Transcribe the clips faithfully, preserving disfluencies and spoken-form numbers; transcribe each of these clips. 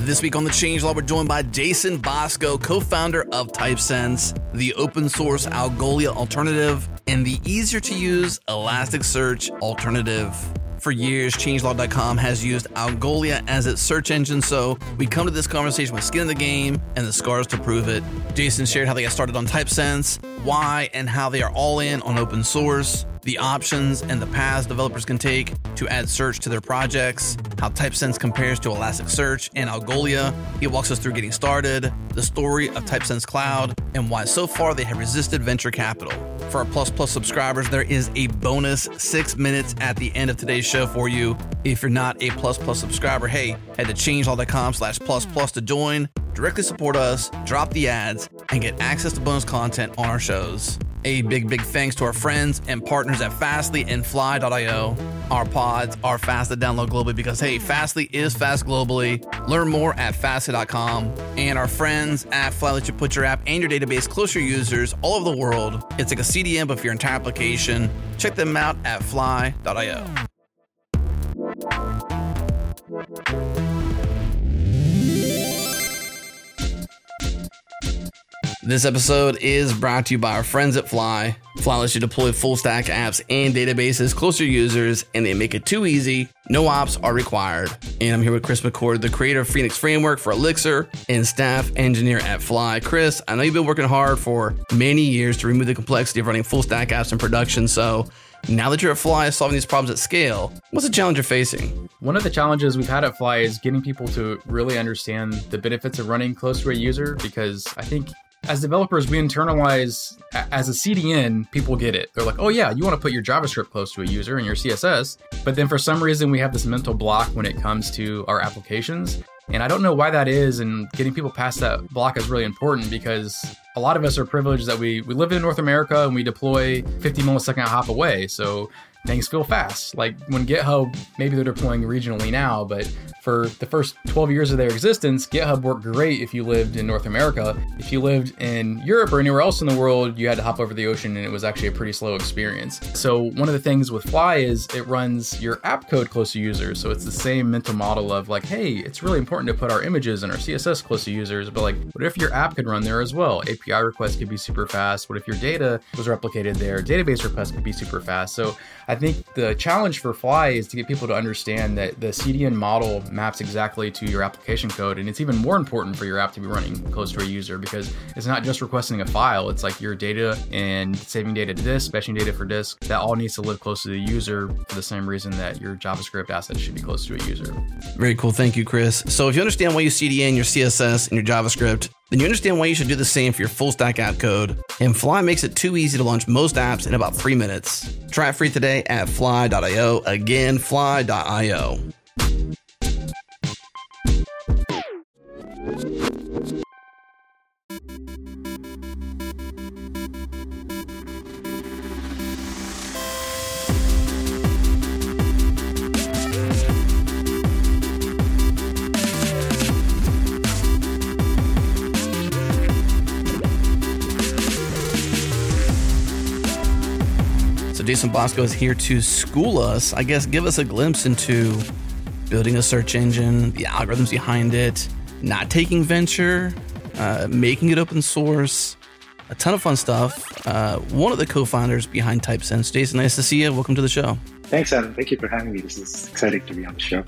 This week on The Changelog, we're joined by Jason Bosco, co-founder of Typesense, the open source Algolia alternative, and the easier to use Elasticsearch alternative. For years, changelog dot com has used Algolia as its search engine, so we come to this conversation with skin in the game and the scars to prove it. Jason shared how they got started on Typesense, why and how they are all in on open source, the options and the paths developers can take to add search to their projects, how Typesense compares to Elasticsearch and Algolia. He walks us through getting started, the story of Typesense Cloud, and why so far they have resisted venture capital. For our Plus Plus subscribers, there is a bonus six minutes at the end of today's show for you. If you're not a Plus Plus subscriber, hey, head to changelog.com slash plus plus to join, directly support us, drop the ads, and get access to bonus content on our shows. A big, big thanks to our friends and partners at Fastly and Fly dot i o. Our pods are fast to download globally because, hey, Fastly is fast globally. Learn more at fastly dot com. And our friends at Fly let you put your app and your database closer to your users all over the world. It's like a C D N, but for your entire application. Check them out at fly dot i o. This episode is brought to you by our friends at Fly. Fly lets you deploy full stack apps and databases close to your users, and they make it too easy. No ops are required. And I'm here with Chris McCord, the creator of Phoenix Framework for Elixir and staff engineer at Fly. Chris, I know you've been working hard for many years to remove the complexity of running full stack apps in production. So now that you're at Fly solving these problems at scale, what's the challenge you're facing? One of the challenges we've had at Fly is getting people to really understand the benefits of running close to a user, because I think as developers, we internalize, as a C D N, people get it. They're like, oh yeah, you want to put your JavaScript close to a user and your C S S. But then for some reason, we have this mental block when it comes to our applications. And I don't know why that is. And getting people past that block is really important, because a lot of us are privileged that we, we live in North America and we deploy fifty millisecond hop away. So things feel fast. Like when GitHub, maybe they're deploying regionally now, but for the first twelve years of their existence, GitHub worked great if you lived in North America. If you lived in Europe or anywhere else in the world, you had to hop over the ocean and it was actually a pretty slow experience. So one of the things with Fly is it runs your app code close to users. So it's the same mental model of like, hey, it's really important to put our images and our C S S close to users, but like, what if your app could run there as well? A P I requests could be super fast. What if your data was replicated there? Database requests could be super fast. So I think the challenge for Fly is to get people to understand that the C D N model maps exactly to your application code. And it's even more important for your app to be running close to a user, because it's not just requesting a file. It's like your data and saving data to disk, fetching data for disk, that all needs to live close to the user for the same reason that your JavaScript assets should be close to a user. Very cool. Thank you, Chris. So if you understand why you C D N, your C S S, and your JavaScript, then you understand why you should do the same for your full stack app code. And Fly makes it too easy to launch most apps in about three minutes. Try it free today at fly dot i o. Again, fly dot i o. Jason Bosco is here to school us, I guess, give us a glimpse into building a search engine, the algorithms behind it, not taking venture, uh, making it open source, a ton of fun stuff. Uh, one of the co-founders behind Typesense. Jason, nice to see you. Welcome to the show. Thanks, Adam. Thank you for having me. This is exciting to be on the show.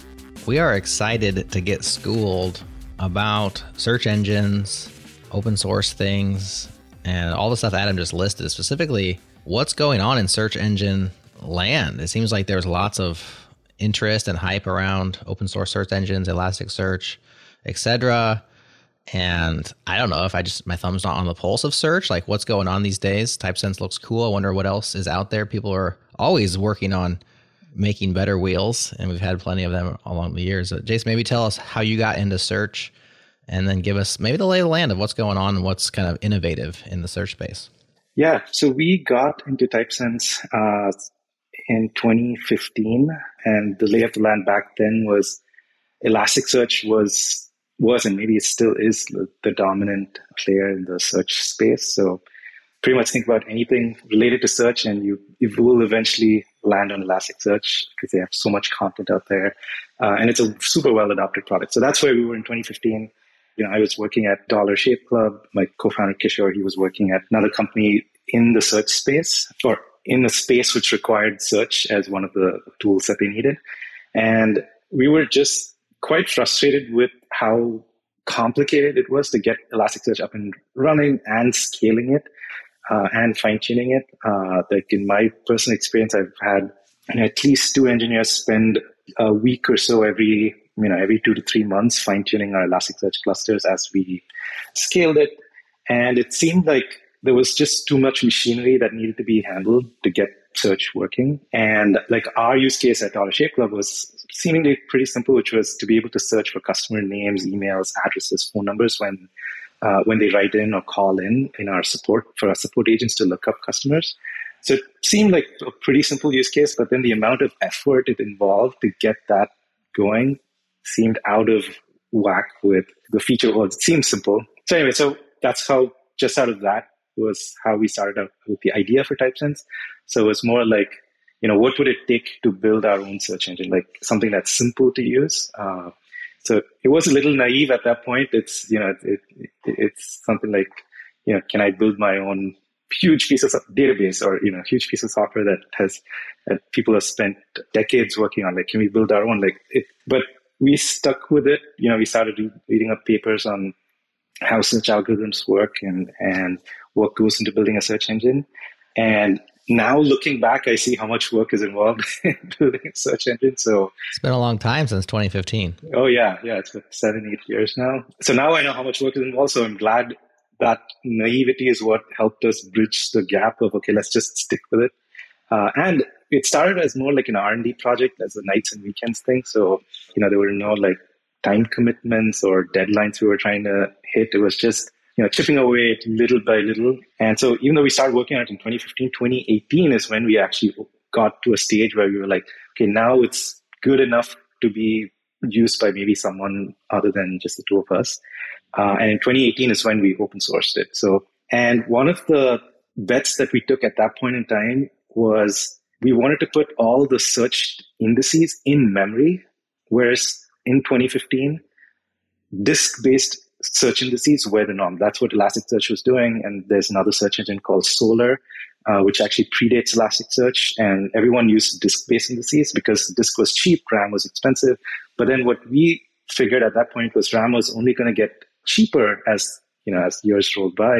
We are excited to get schooled about search engines, open source things, and all the stuff Adam just listed, specifically what's going on in search engine land. It seems like there's lots of interest and hype around open source search engines, Elasticsearch, et cetera. And I don't know if I just, my thumb's not on the pulse of search, like what's going on these days. Typesense looks cool. I wonder what else is out there. People are always working on making better wheels, and we've had plenty of them along the years. So Jason, maybe tell us how you got into search, and then give us maybe the lay of the land of what's going on and what's kind of innovative in the search space. Yeah, so we got into Typesense uh, in twenty fifteen, and the lay of the land back then was Elasticsearch was, was and maybe it still is the dominant player in the search space. So pretty much think about anything related to search, and you, you will eventually land on Elasticsearch because they have so much content out there. Uh, and it's a super well-adopted product. So that's where we were in twenty fifteen. You know, I was working at Dollar Shave Club. My co-founder, Kishore, he was working at another company in the search space, or in a space which required search as one of the tools that they needed. And we were just quite frustrated with how complicated it was to get Elasticsearch up and running and scaling it. Uh, and fine-tuning it. Uh, like in my personal experience, I've had you know, at least two engineers spend a week or so every, you know, every two to three months fine-tuning our Elasticsearch clusters as we scaled it. And it seemed like there was just too much machinery that needed to be handled to get search working. And like our use case at Dollar Shave Club was seemingly pretty simple, which was to be able to search for customer names, emails, addresses, phone numbers when Uh, when they write in or call in, in our support, for our support agents to look up customers. So it seemed like a pretty simple use case, but then the amount of effort it involved to get that going seemed out of whack with the feature. Well, it seemed simple. So anyway, so that's how, just out of that was how we started out with the idea for Typesense. So it was more like, you know, what would it take to build our own search engine? Like something that's simple to use. Uh, So it was a little naive at that point. It's, you know, it, it, it's something like, you know, can I build my own huge piece of database or, you know, huge piece of software that has, that people have spent decades working on? Like, can we build our own? Like, it, but we stuck with it. You know, we started re- reading up papers on how search algorithms work and, and what goes into building a search engine. And now looking back, I see how much work is involved in building a search engine. So it's been a long time since twenty fifteen. Oh yeah, yeah, it's been seven, eight years now. So now I know how much work is involved. So I'm glad that naivety is what helped us bridge the gap of okay, let's just stick with it. Uh, and it started as more like an R and D project, as a nights and weekends thing. So you know there were no like time commitments or deadlines we were trying to hit. It was just, you know, chipping away little by little. And so even though we started working on it in twenty fifteen, twenty eighteen is when we actually got to a stage where we were like, okay, now it's good enough to be used by maybe someone other than just the two of us. Uh, and in twenty eighteen is when we open sourced it. So, and one of the bets that we took at that point in time was we wanted to put all the search indices in memory, whereas in twenty fifteen, disk-based search indices were the norm. That's what Elasticsearch was doing. And there's another search engine called Solr, uh, which actually predates Elasticsearch. And everyone used disk-based indices because disk was cheap, RAM was expensive. But then what we figured at that point was RAM was only going to get cheaper as, you know, as years rolled by.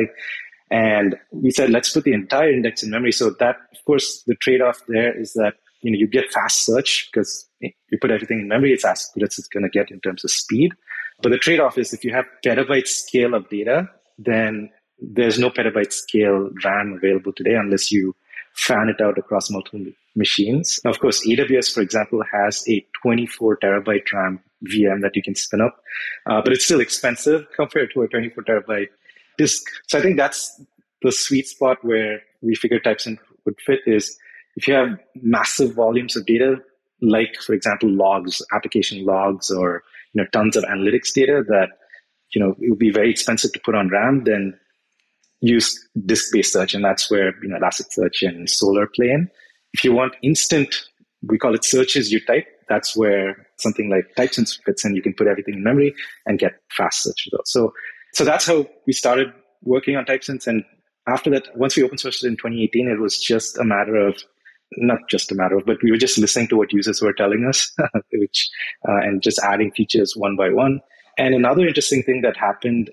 And we said, let's put the entire index in memory. So that, of course, the trade-off there is that, you know, you get fast search because you put everything in memory, it's as good as it's going to get in terms of speed. But the trade-off is if you have petabyte scale of data, then there's no petabyte scale RAM available today unless you fan it out across multiple machines. Now, of course, A W S, for example, has a twenty-four terabyte RAM V M that you can spin up, uh, but it's still expensive compared to a twenty-four terabyte disk. So I think that's the sweet spot where we figured Typesense would fit is if you have massive volumes of data, like, for example, logs, application logs, or you know, tons of analytics data that, you know, it would be very expensive to put on RAM, then use disk-based search. And that's where, you know, Elasticsearch and Solr play in. If you want instant, we call it searches you type. That's where something like Typesense fits in. You can put everything in memory and get fast search results. So, so that's how we started working on Typesense. And after that, once we open sourced it in twenty eighteen, it was just a matter of Not just a matter of, but we were just listening to what users were telling us, which uh, and just adding features one by one. And another interesting thing that happened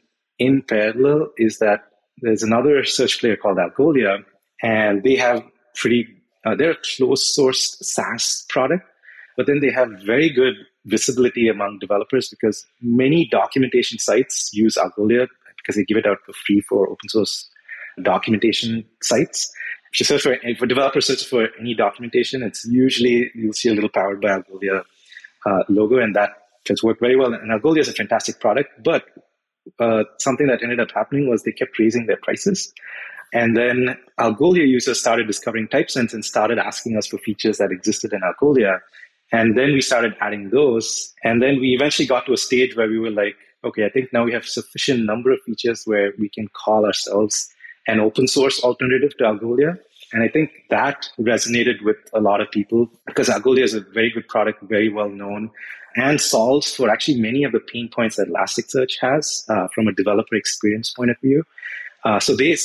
in parallel is that there's another search player called Algolia, and they have pretty, uh, they're a closed-sourced SaaS product, but then they have very good visibility among developers because many documentation sites use Algolia because they give it out for free for open-source documentation sites. If you search for, if a developer searches for any documentation, it's usually, you'll see a little powered by Algolia uh, logo, and that has worked very well. And Algolia is a fantastic product, but uh, something that ended up happening was they kept raising their prices. And then Algolia users started discovering Typesense and started asking us for features that existed in Algolia. And then we started adding those. And then we eventually got to a stage where we were like, okay, I think now we have sufficient number of features where we can call ourselves an open source alternative to Algolia. And I think that resonated with a lot of people because Algolia is a very good product, very well known, and solves for actually many of the pain points that Elasticsearch has uh, from a developer experience point of view. Uh, so they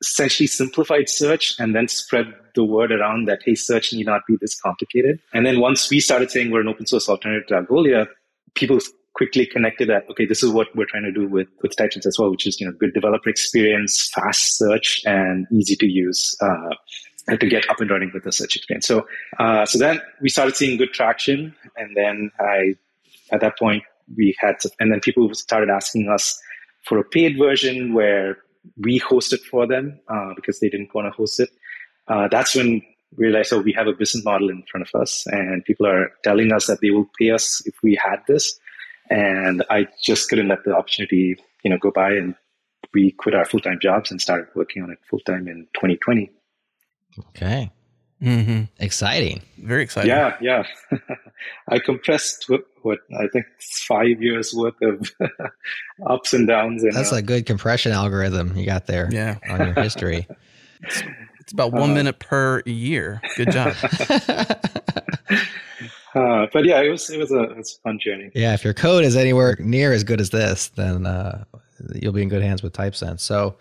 essentially simplified search and then spread the word around that, hey, search need not be this complicated. And then once we started saying we're an open source alternative to Algolia, people quickly connected that, okay, this is what we're trying to do with, with Typesense as well, which is, you know, good developer experience, fast search, and easy to use uh, and to get up and running with the search experience. So uh, so then we started seeing good traction. And then I, at that point, we had, to, and then people started asking us for a paid version where we host it for them uh, because they didn't want to host it. Uh, that's when we realized, oh, we have a business model in front of us and people are telling us that they will pay us if we had this. And I just couldn't let the opportunity, you know, go by, and we quit our full-time jobs and started working on it full-time in twenty twenty. Okay. Mm-hmm. Exciting. Very exciting. Yeah, yeah. I compressed what, what I think five years worth of ups and downs. And that's uh, a good compression algorithm you got there. Yeah. On your history. it's, it's about one uh, minute per year. Good job. Uh, but yeah, it was it was a it was a fun journey. Yeah, if your code is anywhere near as good as this, then uh, you'll be in good hands with Typesense. So,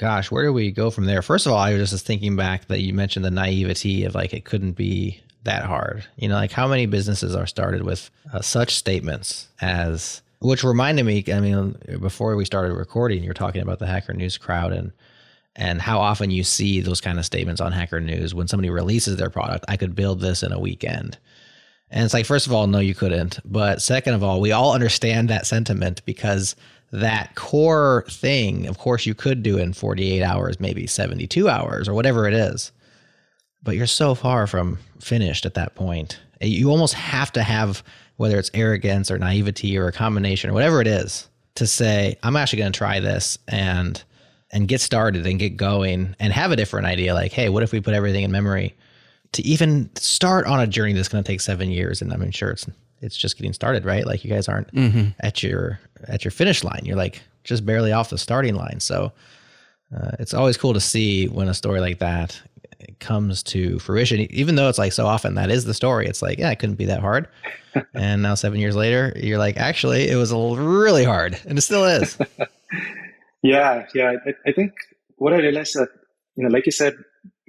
gosh, where do we go from there? First of all, I was just thinking back that you mentioned the naivety of like it couldn't be that hard. You know, like how many businesses are started with uh, such statements as, which reminded me. I mean, before we started recording, you were talking about the Hacker News crowd and. And how often you see those kind of statements on Hacker News when somebody releases their product, I could build this in a weekend. And it's like, first of all, no, you couldn't. But second of all, we all understand that sentiment because that core thing, of course, you could do in forty-eight hours, maybe seventy-two hours or whatever it is. But you're so far from finished at that point. You almost have to have, whether it's arrogance or naivety or a combination or whatever it is, to say, I'm actually going to try this and and get started and get going and have a different idea. Like, hey, what if we put everything in memory? To even start on a journey that's going to take seven years, and I'm sure it's it's just getting started, right? Like you guys aren't mm-hmm. at your at your finish line. You're like just barely off the starting line. So uh, it's always cool to see when a story like that comes to fruition, even though it's like so often that is the story. It's like, yeah, it couldn't be that hard, and now seven years later, you're like, actually, it was really hard, and it still is. yeah, yeah. I, I think what I realized that you know, like you said.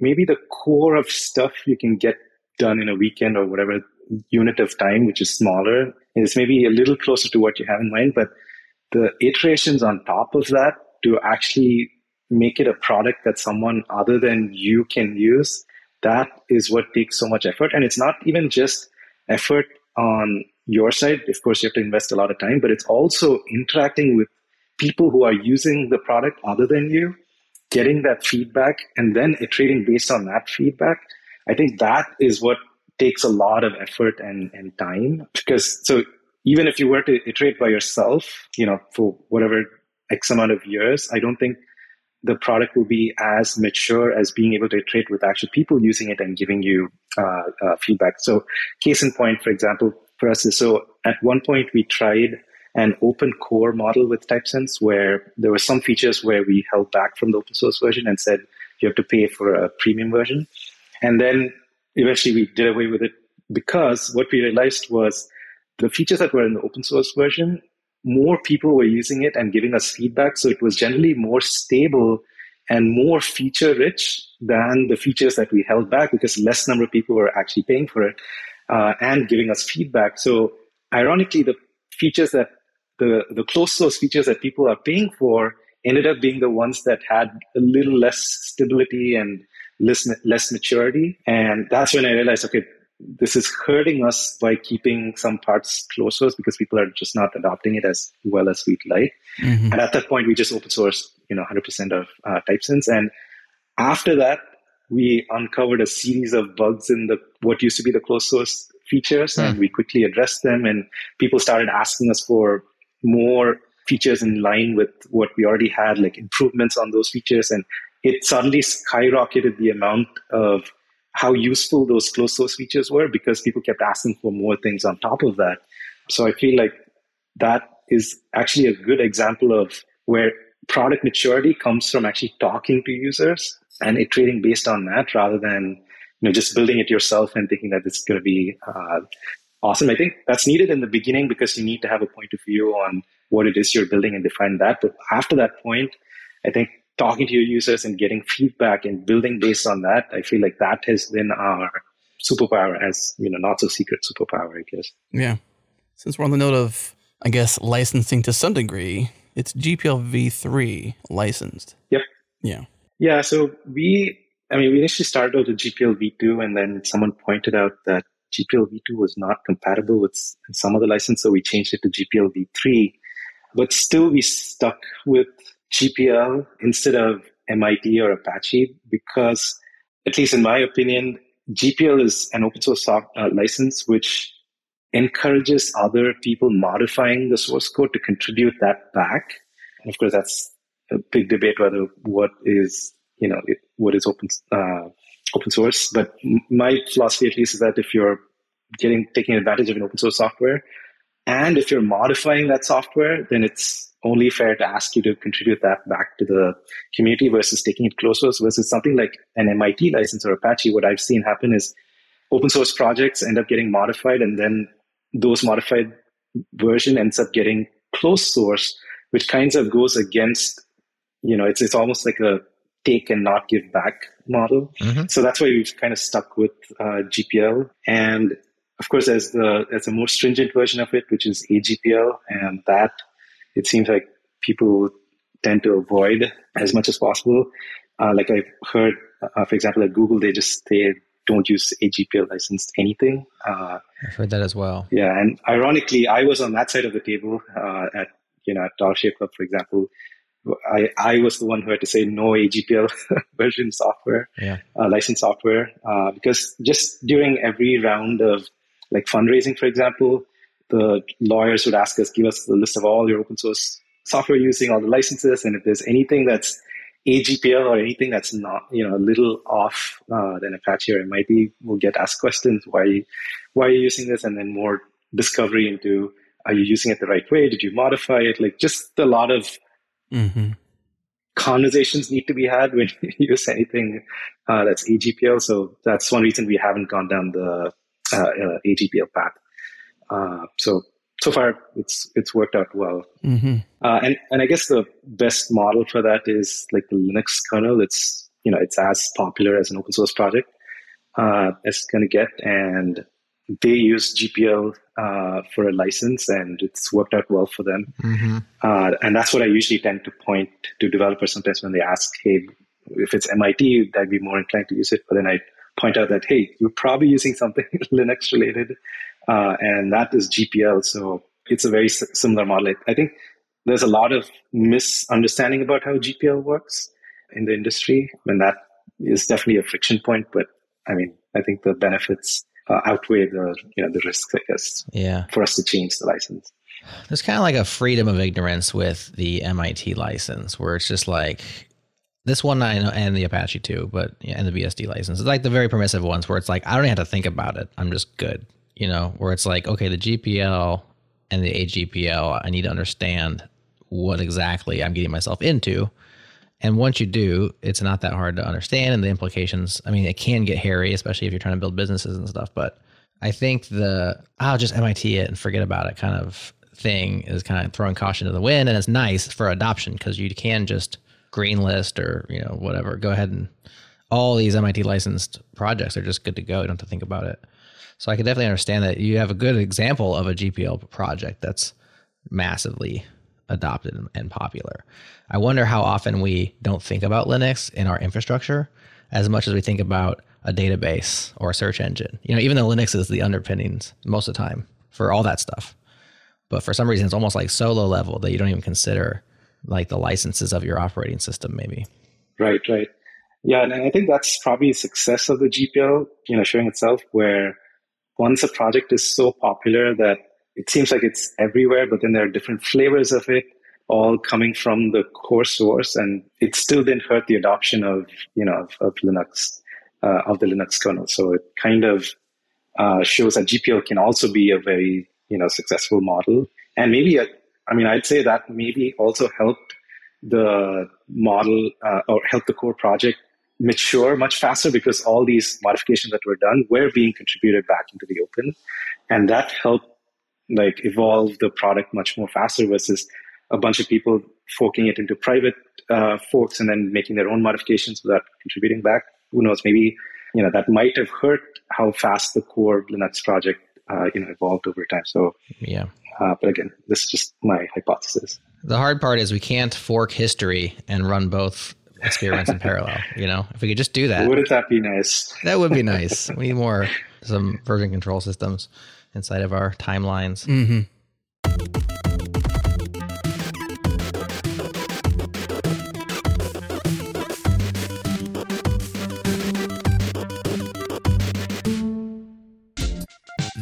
Maybe the core of stuff you can get done in a weekend or whatever unit of time, which is smaller, is maybe a little closer to what you have in mind. But the iterations on top of that to actually make it a product that someone other than you can use, that is what takes so much effort. And it's not even just effort on your side. Of course, you have to invest a lot of time, but it's also interacting with people who are using the product other than you. Getting that feedback and then iterating based on that feedback, I think that is what takes a lot of effort and, and time. Because so even if you were to iterate by yourself, you know, for whatever X amount of years, I don't think the product will be as mature as being able to iterate with actual people using it and giving you uh, uh, feedback. So case in point, for example, for us is so at one point we tried an open core model with Typesense where there were some features where we held back from the open source version and said, you have to pay for a premium version. And then eventually we did away with it because what we realized was the features that were in the open source version, more people were using it and giving us feedback. So it was generally more stable and more feature rich than the features that we held back because less number of people were actually paying for it uh, and giving us feedback. So ironically, the features that The, the closed source features that people are paying for ended up being the ones that had a little less stability and less, less maturity. And that's when I realized, okay, this is hurting us by keeping some parts closed source because people are just not adopting it as well as we'd like. Mm-hmm. And at that point, we just open sourced, you know, one hundred percent of uh, Typesense. And after that, we uncovered a series of bugs in the what used to be the closed source features. Mm. And we quickly addressed them. And people started asking us for more features in line with what we already had, like improvements on those features. And it suddenly skyrocketed the amount of how useful those closed source features were because people kept asking for more things on top of that. So I feel like that is actually a good example of where product maturity comes from actually talking to users and iterating based on that, rather than you know just building it yourself and thinking that it's going to be uh, awesome. I think that's needed in the beginning because you need to have a point of view on what it is you're building and define that. But after that point, I think talking to your users and getting feedback and building based on that, I feel like that has been our superpower, as you know, not so secret superpower, I guess. Yeah. Since we're on the note of, I guess, licensing to some degree, it's G P L v three licensed. Yep. Yeah. Yeah. So we, I mean, we initially started out with G P L v two, and then someone pointed out that G P L v two was not compatible with some of the license, so we changed it to G P L v three. But still, we stuck with G P L instead of M I T or Apache because, at least in my opinion, G P L is an open source soft, uh, license which encourages other people modifying the source code to contribute that back. And of course, that's a big debate whether what is you know it, what is open uh, open source. But my philosophy, at least, is that if you're getting taking advantage of an open source software, and if you're modifying that software, then it's only fair to ask you to contribute that back to the community versus taking it closed source versus something like an M I T license or Apache. What I've seen happen is open source projects end up getting modified, and then those modified version ends up getting closed source, which kind of goes against, you know, it's it's almost like a take and not give back model. Mm-hmm. So that's why we've kind of stuck with uh, G P L. And of course, there's the there's a more stringent version of it, which is A G P L, and that it seems like people tend to avoid as much as possible. Uh, like I've heard, uh, for example, at Google, they just they don't use A G P L licensed anything. Uh, I've heard that as well. Yeah, and ironically, I was on that side of the table uh, at you know at Dollar Shave Club, for example. I, I was the one who had to say no A G P L version software, yeah. uh, licensed software, uh, because just during every round of like fundraising, for example, the lawyers would ask us, give us the list of all your open source software using all the licenses. And if there's anything that's A G P L or anything that's not, you know, a little off uh, than Apache or M I T, we'll get asked questions. Why, why are you using this? And then more discovery into, are you using it the right way? Did you modify it? Like just a lot of mm-hmm. conversations need to be had when you use anything uh, that's A G P L. So that's one reason we haven't gone down the uh, uh, A G P L path. Uh, so, so far it's, it's worked out well. Mm-hmm. Uh, and, and I guess the best model for that is like the Linux kernel. It's, you know, it's as popular as an open source project, uh, as it's going to get. And they use G P L, uh, for a license, and it's worked out well for them. Mm-hmm. Uh, and that's what I usually tend to point to developers sometimes when they ask, hey, if it's M I T, I'd be more inclined to use it. But then I point out that, hey, you're probably using something Linux related. Uh, and that is G P L. So it's a very s- similar model. I think there's a lot of misunderstanding about how G P L works in the industry. And that is definitely a friction point. But I mean, I think the benefits uh, outweigh the you know the risks, I guess, yeah. for us to change the license. There's kind of like a freedom of ignorance with the M I T license, where it's just like, this one I know, and the Apache too, but yeah, and the B S D license. It's like the very permissive ones where it's like, I don't even have to think about it. I'm just good. You know, where it's like, okay, the G P L and the A G P L, I need to understand what exactly I'm getting myself into. And once you do, it's not that hard to understand. And the implications, I mean, it can get hairy, especially if you're trying to build businesses and stuff. But I think the, I'll just M I T it and forget about it kind of thing is kind of throwing caution to the wind. And it's nice for adoption because you can just greenlist or, you know, whatever, go ahead and all these M I T licensed projects are just good to go. You don't have to think about it. So I can definitely understand that you have a good example of a G P L project that's massively adopted and popular. I wonder how often we don't think about Linux in our infrastructure as much as we think about a database or a search engine. You know, even though Linux is the underpinnings most of the time for all that stuff. But for some reason, it's almost like so low level that you don't even consider like the licenses of your operating system maybe. Right, right. Yeah, and I think that's probably success of the G P L, you know, showing itself where once a project is so popular that it seems like it's everywhere, but then there are different flavors of it all coming from the core source, and it still didn't hurt the adoption of, you know, of, of Linux, uh, of the Linux kernel. So it kind of uh, shows that G P L can also be a very, you know, successful model. And maybe, a, I mean, I'd say that maybe also helped the model uh, or help the core project mature much faster, because all these modifications that were done were being contributed back into the open. And that helped like evolve the product much more faster versus a bunch of people forking it into private uh, forks and then making their own modifications without contributing back. Who knows, maybe, you know, that might have hurt how fast the core Linux project, uh, you know, evolved over time. So, yeah. Uh, but again, this is just my hypothesis. The hard part is we can't fork history and run both experiments in parallel. You know, if we could just do that. Wouldn't that be nice? That would be nice. We need more, some version control systems inside of our timelines. Mm-hmm.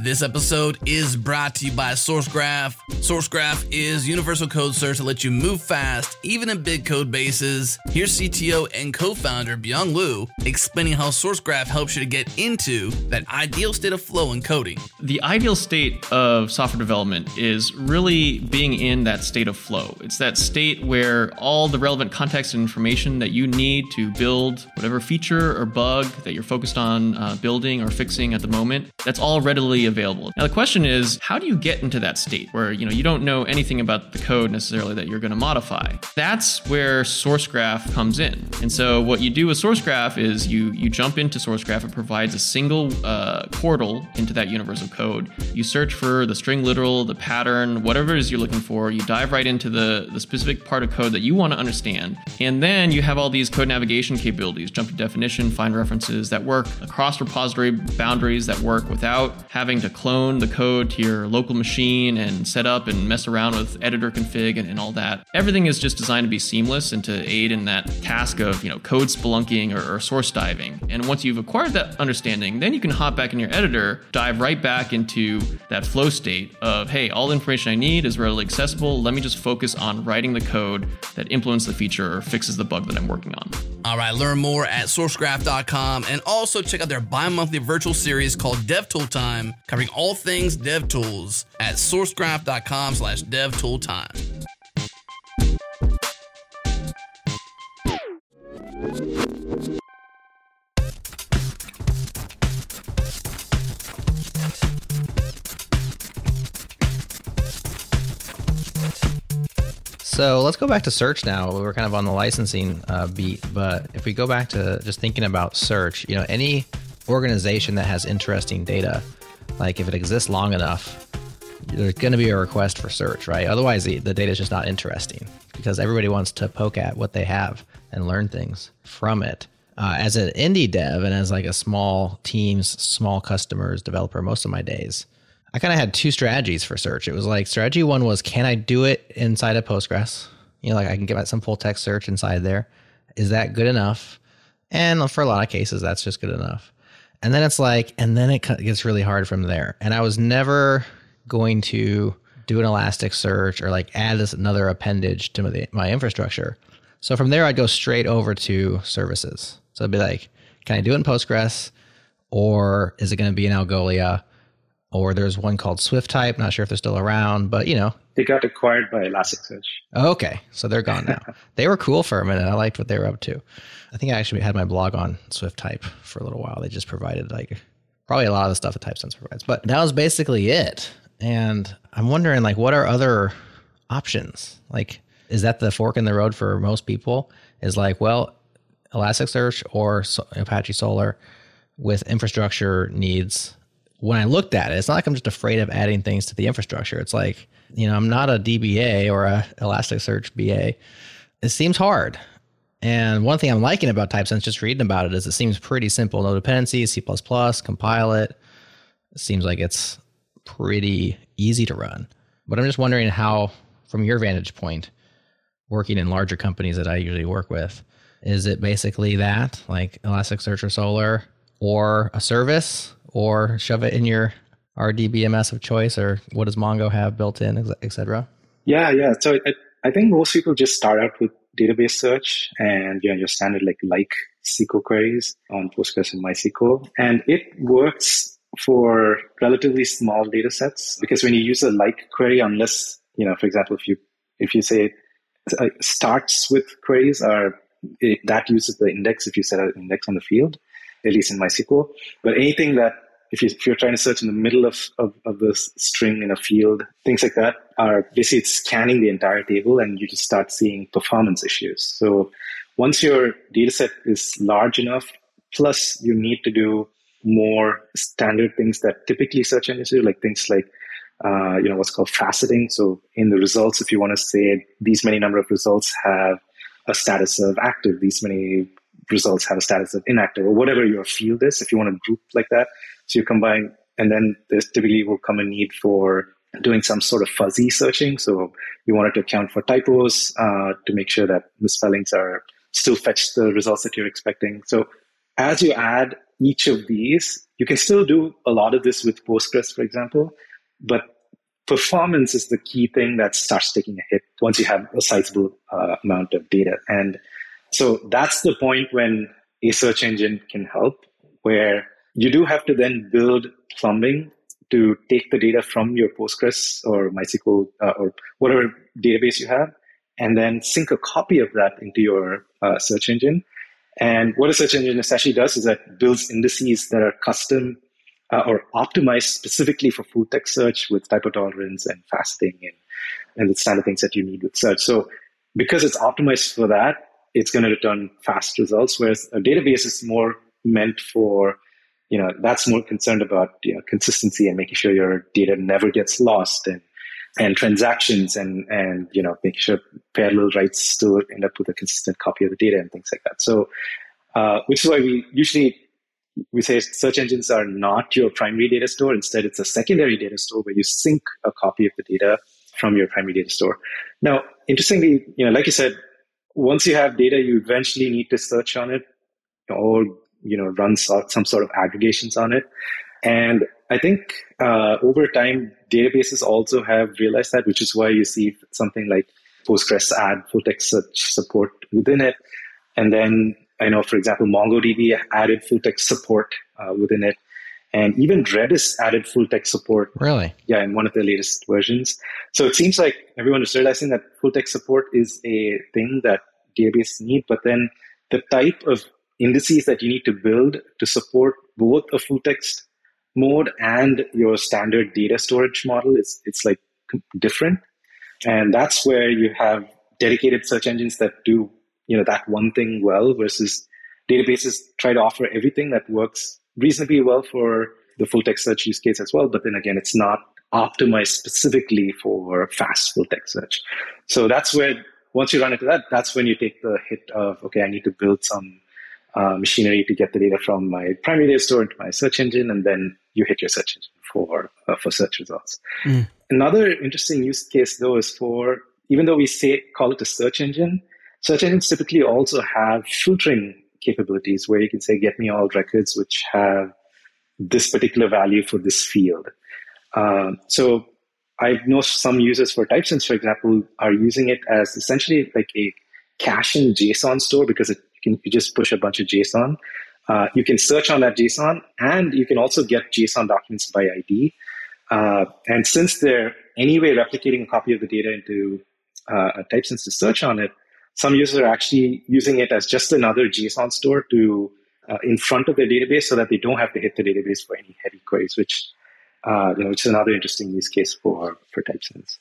This episode is brought to you by Sourcegraph. Sourcegraph is universal code search that lets you move fast, even in big code bases. Here's C T O and co-founder Byung Lu explaining how Sourcegraph helps you to get into that ideal state of flow in coding. The ideal state of software development is really being in that state of flow. It's that state where all the relevant context and information that you need to build whatever feature or bug that you're focused on uh, building or fixing at the moment, that's all readily available. Available. Now, the question is, how do you get into that state where, you know, you don't know anything about the code necessarily that you're going to modify? That's where Sourcegraph comes in. And so what you do with Sourcegraph is you you jump into Sourcegraph. It provides a single uh, portal into that universe of code. You search for the string literal, the pattern, whatever it is you're looking for. You dive right into the, the specific part of code that you want to understand. And then you have all these code navigation capabilities, jump to definition, find references that work across repository boundaries, that work without having to clone the code to your local machine and set up and mess around with editor config and, and all that. Everything is just designed to be seamless and to aid in that task of, you know, code spelunking or, or source diving. And once you've acquired that understanding, then you can hop back in your editor, dive right back into that flow state of, hey, all the information I need is readily accessible. Let me just focus on writing the code that implements the feature or fixes the bug that I'm working on. All right, learn more at sourcegraph dot com and also check out their bi-monthly virtual series called DevTool Time, covering all things dev tools at sourcegraph.com slash devtooltime. So let's go back to search now. We were kind of on the licensing uh, beat, but if we go back to just thinking about search, you know, any organization that has interesting data, like if it exists long enough, there's going to be a request for search, right? Otherwise, the, the data is just not interesting because everybody wants to poke at what they have and learn things from it. Uh, as an indie dev and as like a small teams, small customers developer, most of my days, I kind of had two strategies for search. It was like strategy one was, can I do it inside of Postgres? You know, like I can get some full text search inside there. Is that good enough? And for a lot of cases, that's just good enough. And then it's like, and then it gets really hard from there. And I was never going to do an Elasticsearch or like add this another appendage to my infrastructure. So from there, I'd go straight over to services. So I'd be like, can I do it in Postgres? Or is it going to be in Algolia? Or there's one called SwiftType. Not sure if they're still around, but you know. They got acquired by Elasticsearch. Okay, so they're gone now. They were cool for a minute. I liked what they were up to. I think I actually had my blog on SwiftType for a little while. They just provided like probably a lot of the stuff that Typesense provides, but that was basically it. And I'm wondering, like, what are other options? Like, is that the fork in the road for most people? Is like, well, Elasticsearch or so- Apache Solr with infrastructure needs. When I looked at it, it's not like I'm just afraid of adding things to the infrastructure. It's like, you know, I'm not a D B A or a Elasticsearch B A. It seems hard. And one thing I'm liking about Typesense, just reading about it, is it seems pretty simple. No dependencies, C plus plus, compile it. It seems like it's pretty easy to run. But I'm just wondering how, from your vantage point, working in larger companies that I usually work with, is it basically that, like Elasticsearch or Solr, or a service, or shove it in your R D B M S of choice, or what does Mongo have built in, et cetera? Yeah, yeah. So I, I think most people just start out with database search and, you know, your standard like like S Q L queries on Postgres and MySQL. And it works for relatively small data sets because when you use a like query, unless, you know, for example, if you if you say starts with queries are it, that uses the index if you set an index on the field, at least in MySQL. But anything that, if, you, if you're trying to search in the middle of, of, of this string in a field, things like that are basically it's scanning the entire table and you just start seeing performance issues. So once your data set is large enough, plus you need to do more standard things that typically search engines do, like things like Uh, you know, what's called faceting. So in the results, if you want to say these many number of results have a status of active, these many results have a status of inactive, or whatever your field is, if you want to group like that. So you combine, and then there's typically will come a need for doing some sort of fuzzy searching. So you wanted to account for typos uh, to make sure that misspellings are still fetch the results that you're expecting. So as you add each of these, you can still do a lot of this with Postgres, for example. But performance is the key thing that starts taking a hit once you have a sizable uh, amount of data. And so that's the point when a search engine can help, where you do have to then build plumbing to take the data from your Postgres or MySQL uh, or whatever database you have, and then sync a copy of that into your uh, search engine. And what a search engine essentially does is that builds indices that are custom Uh, or optimized specifically for full text search with typo tolerance and faceting and, and the standard things that you need with search. So because it's optimized for that, it's going to return fast results, whereas a database is more meant for, you know, that's more concerned about, you know, consistency and making sure your data never gets lost and and transactions and, and you know, making sure parallel writes still end up with a consistent copy of the data and things like that. So, uh, which is why we usually... we say search engines are not your primary data store. Instead, it's a secondary data store where you sync a copy of the data from your primary data store. Now, interestingly, you know, like you said, once you have data, you eventually need to search on it or, you know, run some sort of aggregations on it. And I think uh, over time, databases also have realized that, which is why you see something like Postgres add full text search support within it. And then I know, for example, MongoDB added full-text support uh, within it. And even Redis added full-text support. Really? Yeah, in one of the latest versions. So it seems like everyone is realizing that full-text support is a thing that databases need. But then the type of indices that you need to build to support both a full-text mode and your standard data storage model is it's like different. And that's where you have dedicated search engines that do you know, that one thing well versus databases try to offer everything that works reasonably well for the full text search use case as well. But then again, it's not optimized specifically for fast full text search. So that's where, once you run into that, that's when you take the hit of, okay, I need to build some uh, machinery to get the data from my primary data store into my search engine. And then you hit your search engine for, uh, for search results. Mm. Another interesting use case though is for, even though we say call it a search engine, search engines typically also have filtering capabilities where you can say, get me all records which have this particular value for this field. Um, so I know some users for Typesense, for example, are using it as essentially like a caching JSON store because it can, you just push a bunch of JSON. Uh, you can search on that JSON, and you can also get JSON documents by I D. Uh, and since they're anyway replicating a copy of the data into uh, Typesense to search on it, some users are actually using it as just another JSON store to uh, in front of their database so that they don't have to hit the database for any heavy queries, which uh, you know, which is another interesting use case for, for Typesense.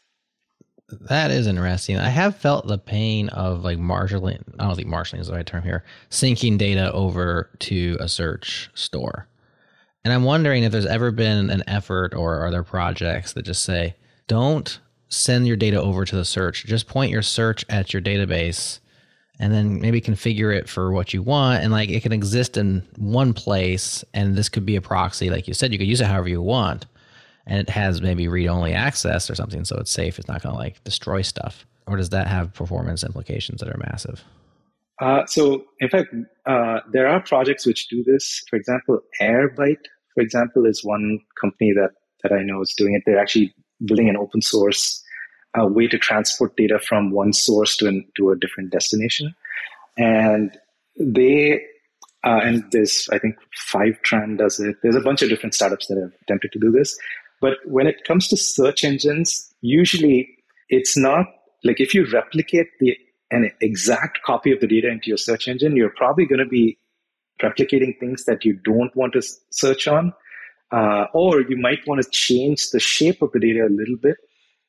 That is interesting. I have felt the pain of like marshalling, I don't think marshalling is the right term here, syncing data over to a search store. And I'm wondering if there's ever been an effort or are there projects that just say, don't send your data over to the search. Just point your search at your database and then maybe configure it for what you want. And like it can exist in one place and this could be a proxy. Like you said, you could use it however you want and it has maybe read-only access or something. So it's safe. It's not going to like destroy stuff. Or does that have performance implications that are massive? Uh, so in fact, uh, there are projects which do this. For example, Airbyte, for example, is one company that, that I know is doing it. They're actually building an open source uh, way to transport data from one source to an, to a different destination, and they uh, and there's I think Fivetran does it. There's a bunch of different startups that have attempted to do this, but when it comes to search engines, usually it's not like if you replicate the an exact copy of the data into your search engine, you're probably going to be replicating things that you don't want to search on. Uh, or you might want to change the shape of the data a little bit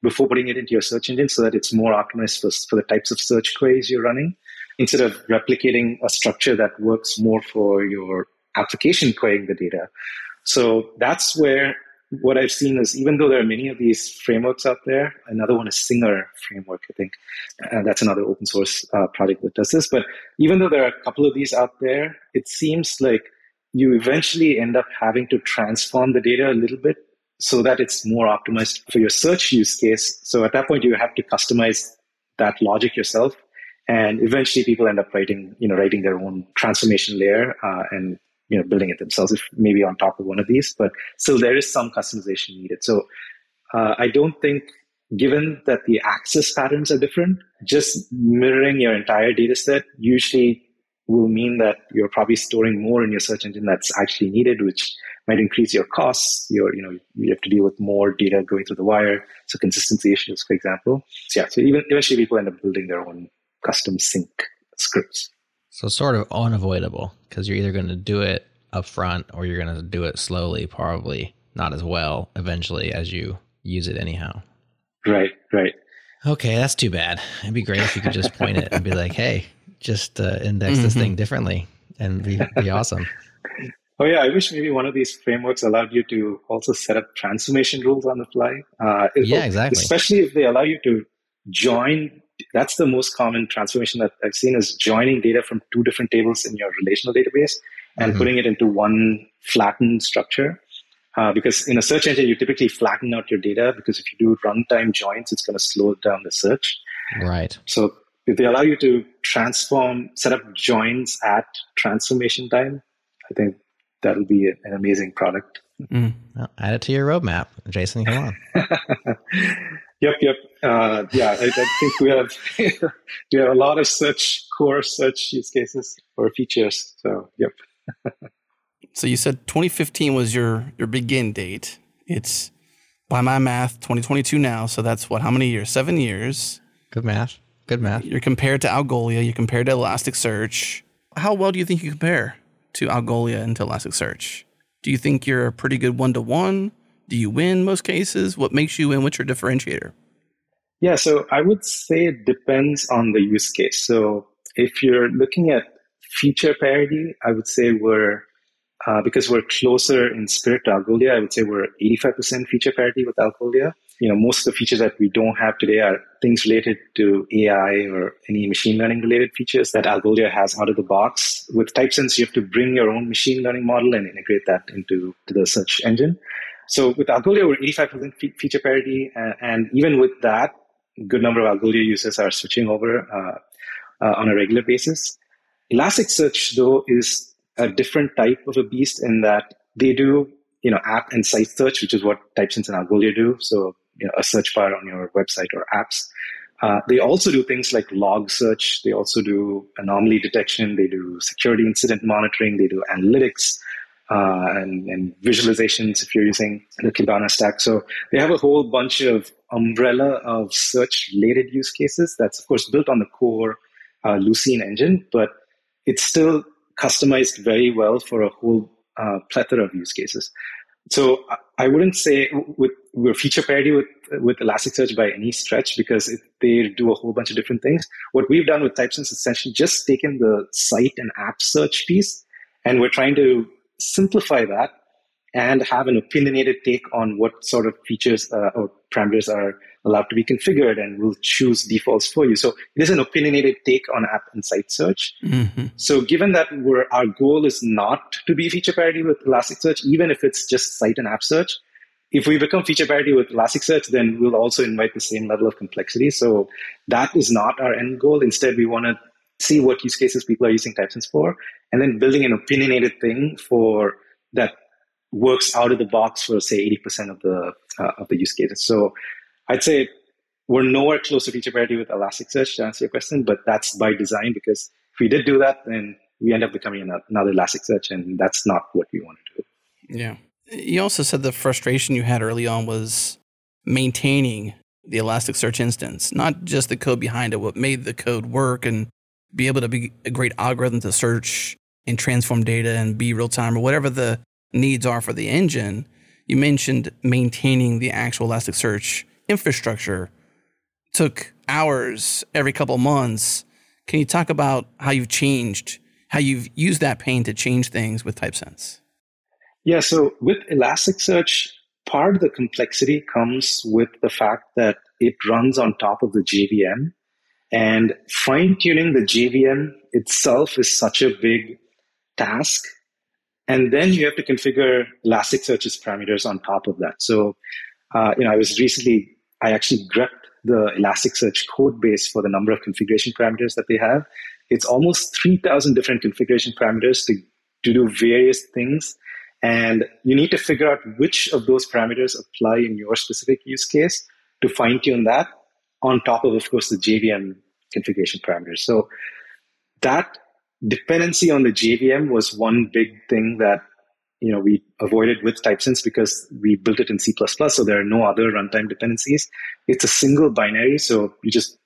before putting it into your search engine so that it's more optimized for, for the types of search queries you're running, instead of replicating a structure that works more for your application querying the data. So that's where what I've seen is, even though there are many of these frameworks out there, another one is Singer Framework, I think. And that's another open source uh, project that does this. But even though there are a couple of these out there, it seems like you eventually end up having to transform the data a little bit so that it's more optimized for your search use case. So at that point, you have to customize that logic yourself. And eventually people end up writing, you know, writing their own transformation layer uh, and you know, building it themselves, if maybe on top of one of these, but still there is some customization needed. So uh, I don't think, given that the access patterns are different, just mirroring your entire data set usually will mean that you're probably storing more in your search engine that's actually needed, which might increase your costs. Your, you know, you have to deal with more data going through the wire. So consistency issues, for example. So yeah, so even eventually people end up building their own custom sync scripts. So sort of unavoidable, because you're either going to do it up front or you're going to do it slowly, probably not as well eventually as you use it anyhow. Right, right. Okay, that's too bad. It'd be great if you could just point it and be like, hey, just uh, index mm-hmm. this thing differently and be, be awesome. Oh yeah, I wish maybe one of these frameworks allowed you to also set up transformation rules on the fly. Uh, yeah, exactly. Especially if they allow you to join. That's the most common transformation that I've seen, is joining data from two different tables in your relational database and mm-hmm. putting it into one flattened structure. Uh, because in a search engine, you typically flatten out your data, because if you do runtime joins, it's going to slow down the search. Right. So if they allow you to transform, set up joins at transformation time, I think that'll be an amazing product. Mm. Well, add it to your roadmap. Jason, come on. Yep, yep. Uh, yeah, I, I think we have we have a lot of search core search use cases or features. So, yep. So you said twenty fifteen was your your begin date. It's, by my math, twenty twenty-two now. So that's what? How many years? Seven years. Good math. Good math. You're compared to Algolia. You're compared to Elasticsearch. How well do you think you compare to Algolia and to Elasticsearch? Do you think you're a pretty good one-to-one? Do you win most cases? What makes you win? What's your differentiator? Yeah, so I would say it depends on the use case. So if you're looking at feature parity, I would say we're, uh, because we're closer in spirit to Algolia, I would say we're eighty-five percent feature parity with Algolia. You know, most of the features that we don't have today are things related to A I or any machine learning related features that Algolia has out of the box. With Typesense, you have to bring your own machine learning model and integrate that into to the search engine. So with Algolia, we're eighty-five percent feature parity, uh, and even with that, a good number of Algolia users are switching over uh, uh, on a regular basis. Elasticsearch, though, is a different type of a beast in that they do, you know, app and site search, which is what Typesense and Algolia do. So, you know, a search bar on your website or apps. Uh, they also do things like log search. They also do anomaly detection. They do security incident monitoring. They do analytics. Uh, and, and visualizations if you're using the Kibana stack. So they have a whole bunch of umbrella of search-related use cases that's, of course, built on the core uh, Lucene engine, but it's still customized very well for a whole uh, plethora of use cases. So I wouldn't say with, we're feature parity with, with Elasticsearch by any stretch, because it, they do a whole bunch of different things. What we've done with Typesense is essentially just taken the site and app search piece, and we're trying to simplify that and have an opinionated take on what sort of features uh, or parameters are allowed to be configured, and we'll choose defaults for you. So it is an opinionated take on app and site search. Mm-hmm. So given that we're, our goal is not to be feature parity with Elasticsearch, even if it's just site and app search, if we become feature parity with Elasticsearch, then we'll also invite the same level of complexity. So that is not our end goal. Instead, we want to see what use cases people are using Typesense for, and then building an opinionated thing for that works out of the box for, say, eighty percent of the uh, of the use cases. So I'd say we're nowhere close to feature parity with Elasticsearch, to answer your question, but that's by design, because if we did do that, then we end up becoming another Elasticsearch, and that's not what we want to do. Yeah. You also said the frustration you had early on was maintaining the Elasticsearch instance, not just the code behind it, what made the code work and be able to be a great algorithm to search and transform data and be real time or whatever the needs are for the engine. You mentioned maintaining the actual Elasticsearch infrastructure took hours every couple months. Can you talk about how you've changed, how you've used that pain to change things with Typesense? Yeah, so with Elasticsearch, part of the complexity comes with the fact that it runs on top of the J V M. And fine-tuning the J V M itself is such a big task. And then you have to configure Elasticsearch's parameters on top of that. So, uh, you know, I was recently, I actually grepped the Elasticsearch code base for the number of configuration parameters that they have. It's almost three thousand different configuration parameters to, to do various things. And you need to figure out which of those parameters apply in your specific use case to fine-tune that on top of, of course, the J V M configuration parameters. So that dependency on the J V M was one big thing that, you know, we avoided with Typesense because we built it in C plus plus, so there are no other runtime dependencies. It's a single binary, so you just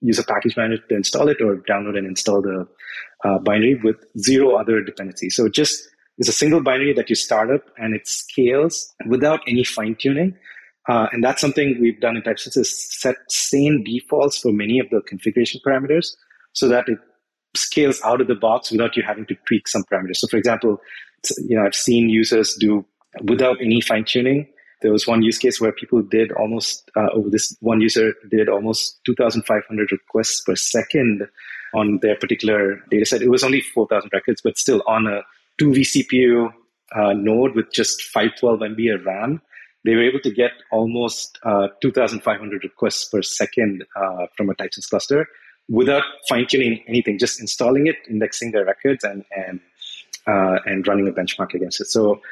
use a package manager to install it or download and install the uh, binary with zero other dependencies. So it just is a single binary that you start up and it scales without any fine-tuning. Uh, and that's something we've done in Typesense is set sane defaults for many of the configuration parameters so that it scales out of the box without you having to tweak some parameters. So for example, you know, I've seen users do without any fine-tuning. There was one use case where people did almost, uh, over this one user did almost two thousand five hundred requests per second on their particular data set. It was only four thousand records, but still on a two vCPU uh, node with just five twelve megabytes of RAM. They were able to get almost uh, two thousand five hundred requests per second uh, from a Typesense cluster without fine-tuning anything, just installing it, indexing their records, and and uh, and running a benchmark against it. So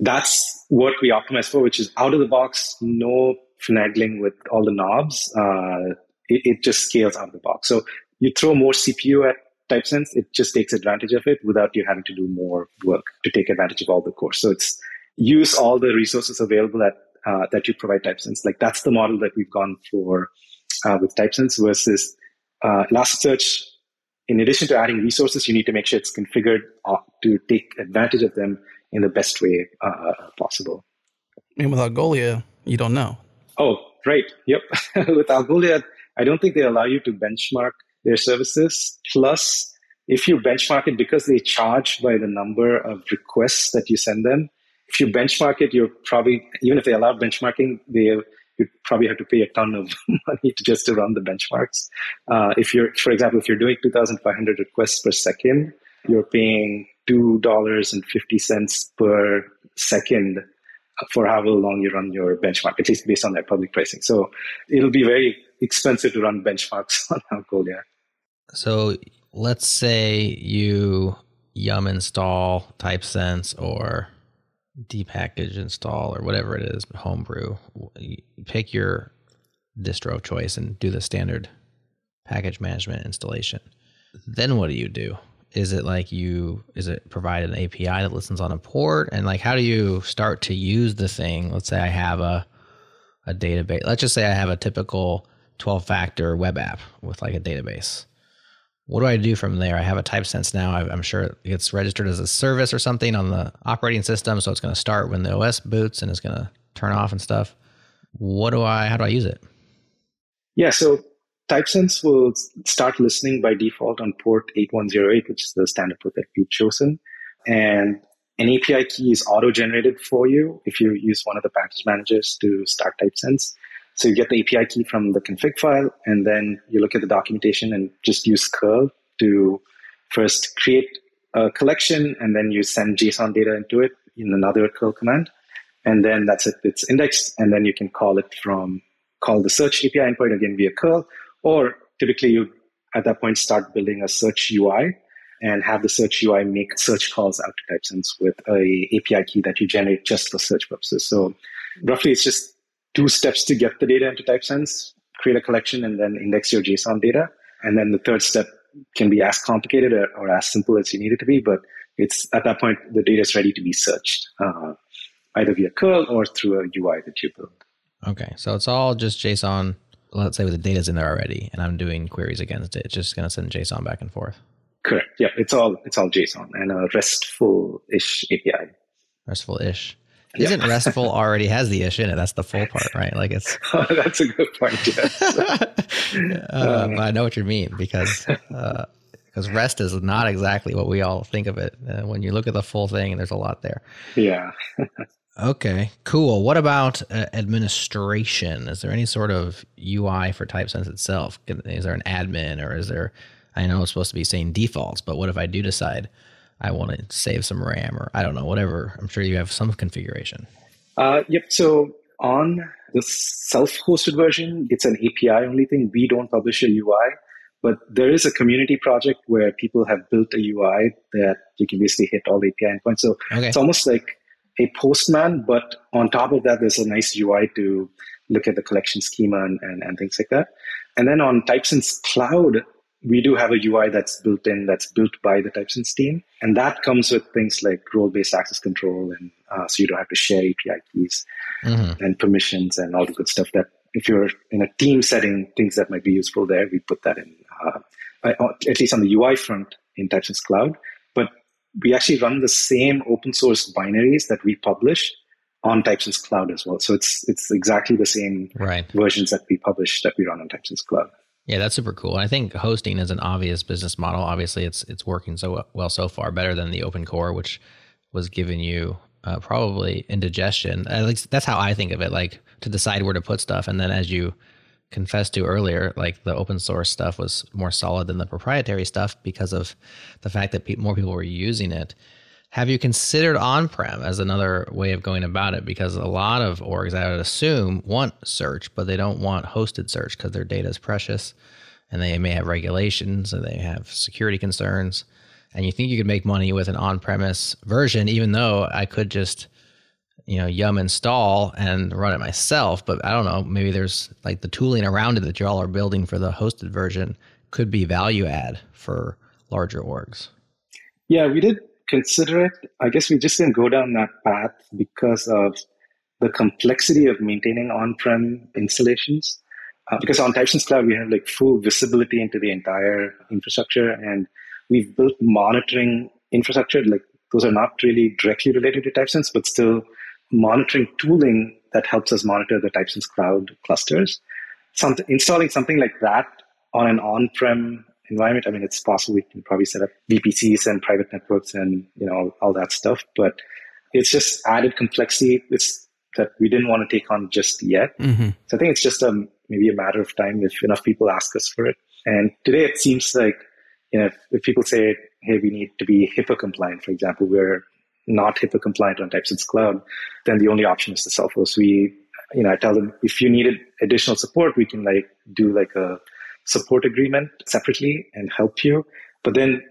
that's what we optimize for, which is out of the box, no finagling with all the knobs. Uh, it, it just scales out of the box. So you throw more C P U at Typesense, it just takes advantage of it without you having to do more work to take advantage of all the cores. So it's use all the resources available that uh, that you provide Typesense. Like that's the model that we've gone for uh, with Typesense versus uh, Elasticsearch. In addition to adding resources, you need to make sure it's configured to take advantage of them in the best way uh, possible. And with Algolia, you don't know. Oh, right. Yep. With Algolia, I don't think they allow you to benchmark their services. Plus, if you benchmark it, because they charge by the number of requests that you send them, if you benchmark it, you're probably, even if they allow benchmarking, they you'd probably have to pay a ton of money to just to run the benchmarks. Uh, if you're, for example, if you're doing two thousand five hundred requests per second, you're paying two dollars and fifty cents per second for however long you run your benchmark, at least based on their public pricing. So it'll be very expensive to run benchmarks on Algolia. So let's say you yum install Typesense or depackage install or whatever it is, homebrew. Pick your distro choice and do the standard package management installation. Then what do you do? Is it like you, is it provide an A P I that listens on a port? And like, how do you start to use the thing? Let's say I have a, a database. Let's just say I have a typical twelve factor web app with like a database. What do I do from there? I have a Typesense now. I'm sure it gets registered as a service or something on the operating system. So it's going to start when the O S boots and it's going to turn off and stuff. What do I, how do I use it? Yeah. So Typesense will start listening by default on port eight one zero eight, which is the standard port that we've chosen. And an A P I key is auto-generated for you if you use one of the package managers to start Typesense. So you get the A P I key from the config file, and then you look at the documentation and just use curl to first create a collection, and then you send JSON data into it in another curl command. And then that's it. It's indexed, and then you can call it from, call the search A P I endpoint again via curl, or typically you, at that point, start building a search U I and have the search U I make search calls out to Typesense with a API key that you generate just for search purposes. So roughly it's just two steps to get the data into Typesense, create a collection, and then index your JSON data. And then the third step can be as complicated or, or as simple as you need it to be, but it's at that point, the data is ready to be searched, uh, either via curl or through a U I that you build. Okay, so it's all just JSON. Let's say the data's in there already, and I'm doing queries against it. It's just going to send JSON back and forth. Correct. Yeah, it's all it's all JSON and a RESTful-ish A P I. RESTful-ish. Isn't yeah. RESTful already has the ish in it? That's the full part, right? Like it's. Oh, that's a good point. Yes. uh, um, I know what you mean because uh, because REST is not exactly what we all think of it. Uh, when you look at the full thing, there's a lot there. Yeah. Okay, cool. What about uh, administration? Is there any sort of U I for Typesense itself? Is there an admin, or is there? I know it's supposed to be saying defaults, but what if I do decide I want to save some RAM, or I don't know, whatever. I'm sure you have some configuration. Uh, yep. So on the self-hosted version, it's an A P I only thing. We don't publish a U I, but there is a community project where people have built a U I that you can basically hit all A P I endpoints. So okay. It's almost like a Postman, but on top of that, there's a nice U I to look at the collection schema and, and, and things like that. And then on Typesense Cloud, we do have a U I that's built in, that's built by the Typesense team. And that comes with things like role-based access control. And uh, so you don't have to share A P I keys mm-hmm. and permissions and all the good stuff that if you're in a team setting, things that might be useful there, we put that in, uh, at least on the U I front in Typesense Cloud. But we actually run the same open source binaries that we publish on Typesense Cloud as well. So it's it's exactly the same right. versions that we publish that we run on Typesense Cloud. Yeah, that's super cool. And I think hosting is an obvious business model. Obviously, it's it's working so well so far, better than the open core, which was giving you uh, probably indigestion. At least that's how I think of it, like to decide where to put stuff. And then as you confessed to earlier, like the open source stuff was more solid than the proprietary stuff because of the fact that pe- more people were using it. Have you considered on-prem as another way of going about it? Because a lot of orgs, I would assume, want search, but they don't want hosted search because their data is precious and they may have regulations and they have security concerns. And you think you could make money with an on-premise version, even though I could just, you know, yum install and run it myself. But I don't know, maybe there's like the tooling around it that y'all are building for the hosted version could be value add for larger orgs. Yeah, we did. Consider it. I guess we just didn't go down that path because of the complexity of maintaining on-prem installations. Uh, because on Typesense Cloud, we have like full visibility into the entire infrastructure, and we've built monitoring infrastructure. Like those are not really directly related to Typesense, but still monitoring tooling that helps us monitor the Typesense Cloud clusters. Some, installing something like that on an on-prem environment. I mean, it's possible we can probably set up V P Cs and private networks and, you know, all, all that stuff, but it's just added complexity it's, that we didn't want to take on just yet. Mm-hmm. So I think it's just a, maybe a matter of time if enough people ask us for it. And today it seems like, you know, if, if people say, hey, we need to be HIPAA compliant, for example, we're not HIPAA compliant on Typesense Cloud, then the only option is to self-host. We, you know, I tell them if you needed additional support, we can like do like a support agreement separately and help you. But then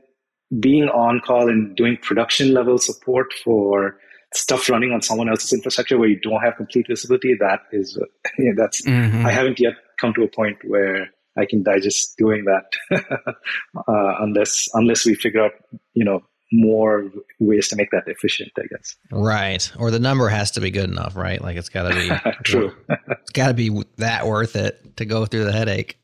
being on call and doing production level support for stuff running on someone else's infrastructure where you don't have complete visibility, that is, you know, that's, mm-hmm. I haven't yet come to a point where I can digest doing that uh, unless, unless we figure out, you know, more ways to make that efficient, I guess. Right. Or the number has to be good enough, right? Like it's gotta be true. It's gotta be that worth it to go through the headache.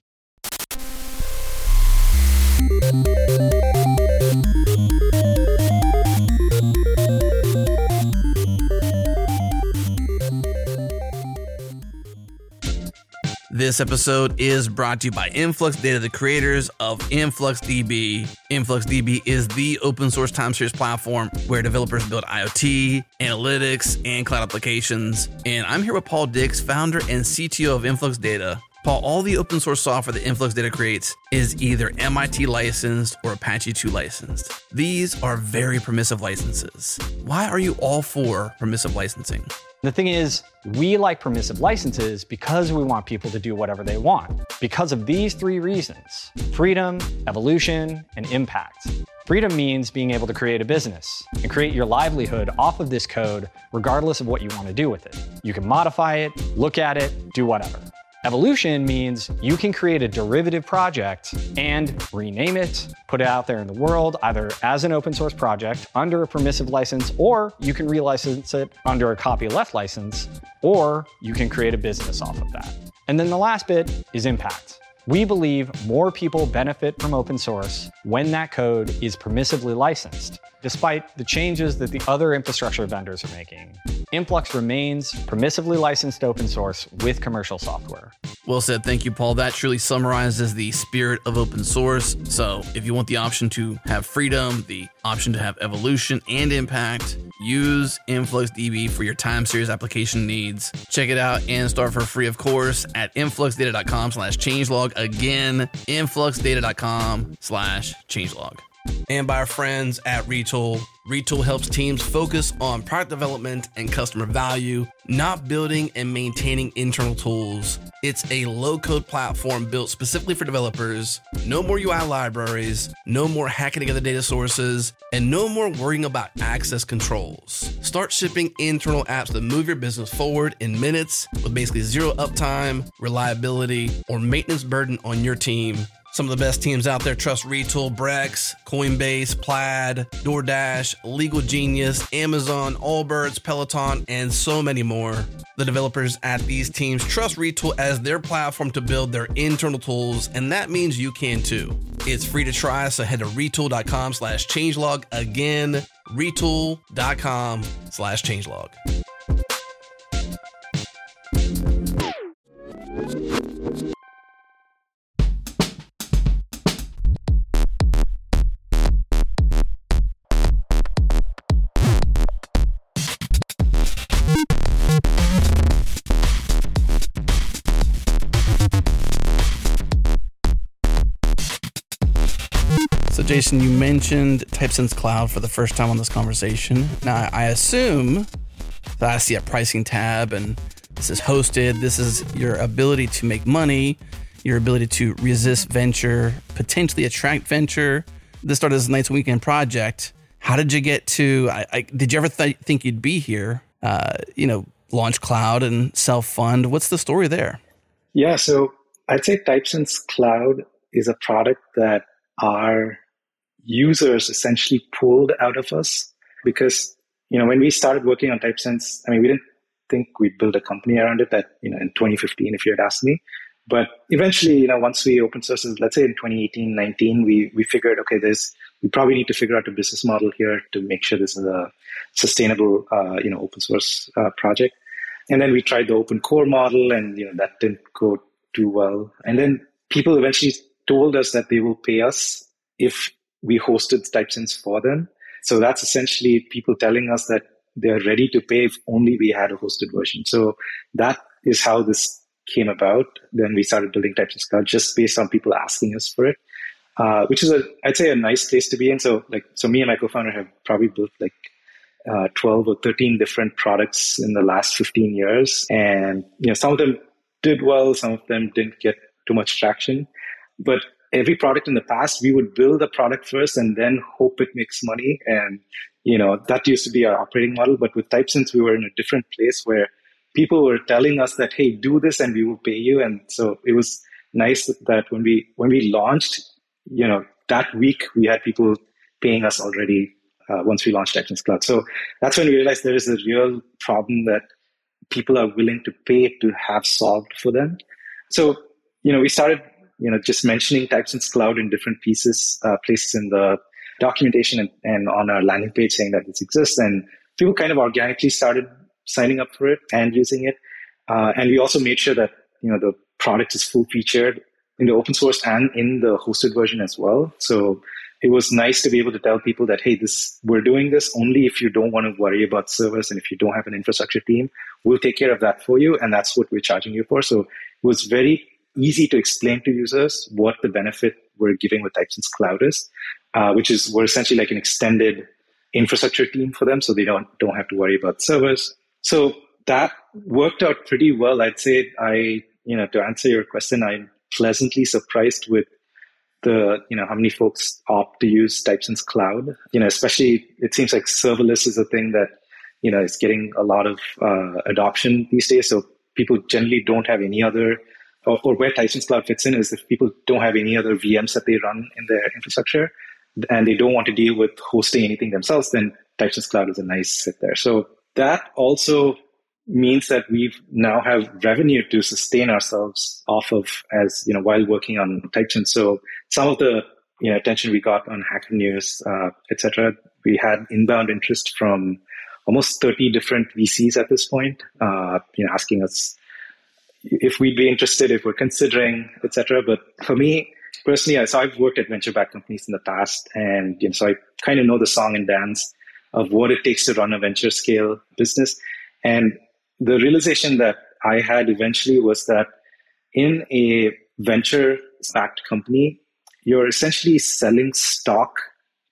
This episode is brought to you by InfluxData, the creators of InfluxDB. InfluxDB is the open source time series platform where developers build IoT, analytics, and cloud applications. And I'm here with Paul Dix, founder and C T O of InfluxData. Paul, all the open source software that InfluxData creates is either M I T licensed or Apache two licensed. These are very permissive licenses. Why are you all for permissive licensing? The thing is, we like permissive licenses because we want people to do whatever they want. Because of these three reasons: freedom, evolution, and impact. Freedom means being able to create a business and create your livelihood off of this code, regardless of what you want to do with it. You can modify it, look at it, do whatever. Evolution means you can create a derivative project and rename it, put it out there in the world, either as an open source project under a permissive license, or you can relicense it under a copyleft license, or you can create a business off of that. And then the last bit is impact. We believe more people benefit from open source when that code is permissively licensed. Despite the changes that the other infrastructure vendors are making, Influx remains permissively licensed open source with commercial software. Well said. Thank you, Paul. That truly summarizes the spirit of open source. So if you want the option to have freedom, the option to have evolution and impact, use InfluxDB for your time series application needs. Check it out and start for free, of course, at influxdata dot com slash changelog. Again, influxdata dot com slash changelog. And by our friends at Retool. Retool helps teams focus on product development and customer value, not building and maintaining internal tools. It's a low-code platform built specifically for developers. No more U I libraries, no more hacking together data sources, and no more worrying about access controls. Start shipping internal apps that move your business forward in minutes with basically zero uptime, reliability, or maintenance burden on your team. Some of the best teams out there trust Retool, Brex, Coinbase, Plaid, DoorDash, Legal Genius, Amazon, Allbirds, Peloton, and so many more. The developers at these teams trust Retool as their platform to build their internal tools, and that means you can too. It's free to try, so head to retool dot com slash changelog. Again, retool dot com slash changelog. Jason, you mentioned Typesense Cloud for the first time on this conversation. Now, I assume that I see a pricing tab and this is hosted. This is your ability to make money, your ability to resist venture, potentially attract venture. This started as a nice weekend project. How did you get to, I, I, did you ever th- think you'd be here, uh, you know, launch Cloud and self-fund? What's the story there? Yeah, so I'd say Typesense Cloud is a product that our users essentially pulled out of us because, you know, when we started working on Typesense, I mean, we didn't think we'd build a company around it that, you know, in twenty fifteen, if you had asked me. But eventually, you know, once we open sources, let's say in twenty eighteen, nineteen, we we figured, okay, this, we probably need to figure out a business model here to make sure this is a sustainable, uh, you know, open source uh, project. And then we tried the open core model and, you know, that didn't go too well. And then people eventually told us that they will pay us if we hosted Typesense for them. So that's essentially people telling us that they're ready to pay if only we had a hosted version. So that is how this came about. Then we started building Typesense Cloud just based on people asking us for it, uh, which is, a, I'd say, a nice place to be in. So like, so me and my co-founder have probably built like uh, twelve or thirteen different products in the last fifteen years. And you know, some of them did well, some of them didn't get too much traction. But every product in the past, we would build a product first and then hope it makes money. And, you know, that used to be our operating model. But with Typesense, we were in a different place where people were telling us that, hey, do this and we will pay you. And so it was nice that when we when we launched, you know, that week we had people paying us already uh, once we launched Typesense Cloud. So that's when we realized there is a real problem that people are willing to pay to have solved for them. So, you know, we started you know, just mentioning Typesense Cloud in different pieces, uh, places in the documentation and, and on our landing page saying that this exists. And people kind of organically started signing up for it and using it. Uh, and we also made sure that, you know, the product is full featured in the open source and in the hosted version as well. So it was nice to be able to tell people that, hey, this, we're doing this only if you don't want to worry about servers. And if you don't have an infrastructure team, we'll take care of that for you. And that's what we're charging you for. So it was very easy to explain to users what the benefit we're giving with Typesense Cloud is, uh, which is we're essentially like an extended infrastructure team for them, so they don't don't have to worry about servers. So that worked out pretty well. I'd say I, you know, to answer your question, I'm pleasantly surprised with the, you know, how many folks opt to use Typesense Cloud. You know, especially it seems like serverless is a thing that, you know, is getting a lot of uh, adoption these days. So people generally don't have any other or, or where Typesense Cloud fits in is if people don't have any other V Ms that they run in their infrastructure and they don't want to deal with hosting anything themselves, then Typesense Cloud is a nice fit there. So that also means that we now have revenue to sustain ourselves off of, as you know, while working on Typesense. So some of the you know attention we got on Hacker News, uh, et cetera, we had inbound interest from almost thirty different V Cs at this point, uh, you know, asking us if we'd be interested, if we're considering, et cetera. But for me personally, I, so I've worked at venture-backed companies in the past, and you know, so I kind of know the song and dance of what it takes to run a venture-scale business. And the realization that I had eventually was that in a venture-backed company, you're essentially selling stock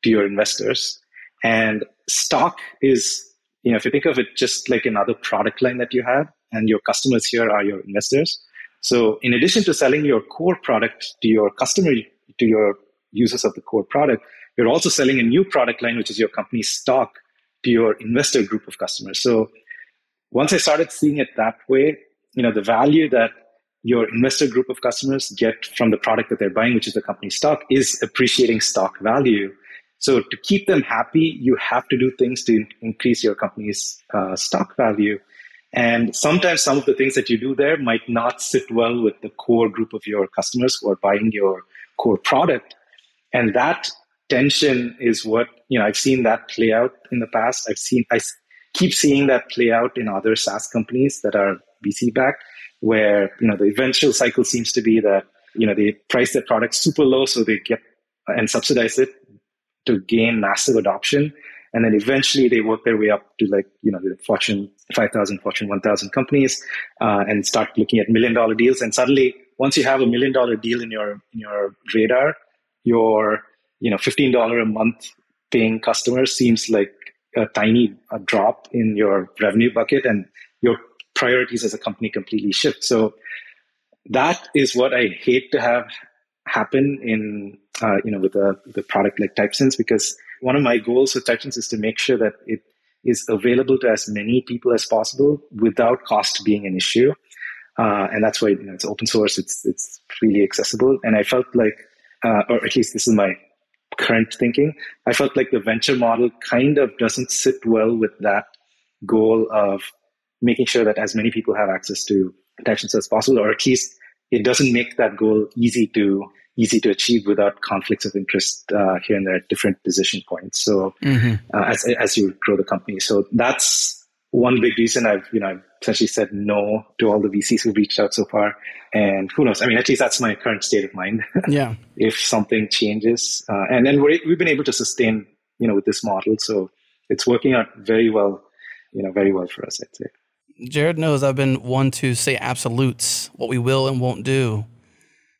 to your investors. And stock is, you know, if you think of it just like another product line that you have, and your customers here are your investors. So in addition to selling your core product to your customer, to your users of the core product, you're also selling a new product line, which is your company's stock, to your investor group of customers. So once I started seeing it that way, you know, the value that your investor group of customers get from the product that they're buying, which is the company's stock, is appreciating stock value. So to keep them happy, you have to do things to increase your company's uh, stock value. And sometimes some of the things that you do there might not sit well with the core group of your customers who are buying your core product. And that tension is what, you know, I've seen that play out in the past. I've seen, I keep seeing that play out in other SaaS companies that are V C backed, where, you know, the eventual cycle seems to be that, you know, they price their product super low so they get and subsidize it to gain massive adoption. And then eventually they work their way up to like, you know, the Fortune five thousand, Fortune one thousand companies uh, and start looking at million dollar deals. And suddenly, once you have a million dollar deal in your in your radar, your, you know, fifteen dollars a month paying customer seems like a tiny a drop in your revenue bucket, and your priorities as a company completely shift. So that is what I hate to have happen in, uh, you know, with a, with a product like Typesense, because one of my goals with Typesense is to make sure that it is available to as many people as possible without cost being an issue. Uh, and that's why, you know, it's open source, it's it's freely accessible. And I felt like, uh, or at least this is my current thinking, I felt like the venture model kind of doesn't sit well with that goal of making sure that as many people have access to Typesense as possible, or at least it doesn't make that goal easy to easy to achieve without conflicts of interest uh, here and there at different decision points. So mm-hmm. uh, as as you grow the company, so that's one big reason I've you know I've essentially said no to all the V Cs who reached out so far. And who knows? I mean, at least that's my current state of mind. Yeah. If something changes, uh, and then we're, we've been able to sustain you know with this model, so it's working out very well, you know, very well for us, I'd say. Jared knows I've been one to say absolutes, what we will and won't do.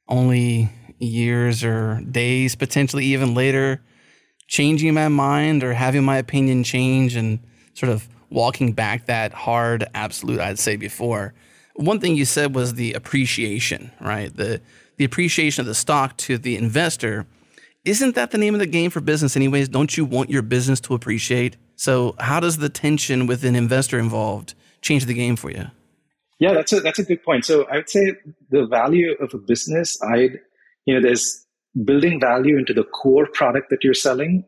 Only years or days, potentially even later, changing my mind or having my opinion change and sort of walking back that hard absolute I'd say before. One thing you said was the appreciation, right? The the appreciation of the stock to the investor. Isn't that the name of the game for business anyways? Don't you want your business to appreciate? So how does the tension with an investor involved change the game for you? Yeah, that's a that's a good point. So I would say the value of a business, I'd you know, there's building value into the core product that you're selling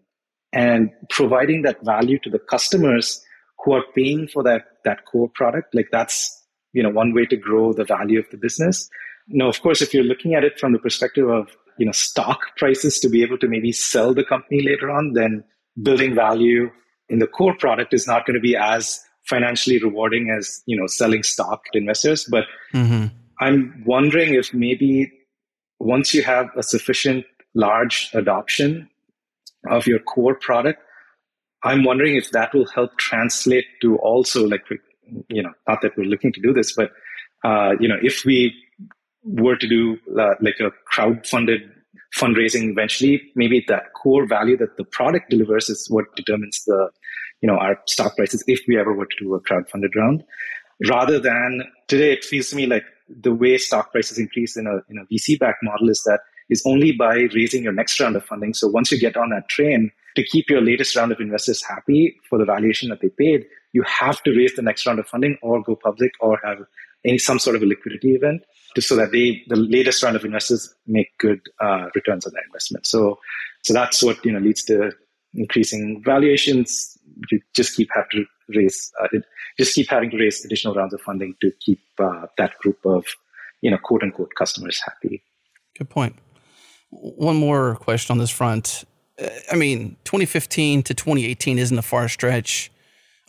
and providing that value to the customers who are paying for that that core product. Like that's, you know, one way to grow the value of the business. Now, of course, if you're looking at it from the perspective of, you know, stock prices to be able to maybe sell the company later on, then building value in the core product is not going to be as financially rewarding as, you know, selling stock to investors. But mm-hmm. I'm wondering if maybe once you have a sufficient large adoption of your core product, I'm wondering if that will help translate to also like, you know, not that we're looking to do this, but, uh, you know, if we were to do uh, like a crowdfunded fundraising eventually, maybe that core value that the product delivers is what determines the, you know, our stock prices if we ever were to do a crowdfunded round. Rather than today, it feels to me like the way stock prices increase in a in a V C-backed model is that is only by raising your next round of funding. So once you get on that train, to keep your latest round of investors happy for the valuation that they paid, you have to raise the next round of funding or go public or have any some sort of a liquidity event just so that they the latest round of investors make good uh, returns on their investment. So so that's what you know leads to increasing valuations. You just keep have to raise uh, it, just keep having to raise additional rounds of funding to keep uh, that group of you know quote unquote customers happy. Good point. One more question on this front. I mean, twenty fifteen to twenty eighteen isn't a far stretch.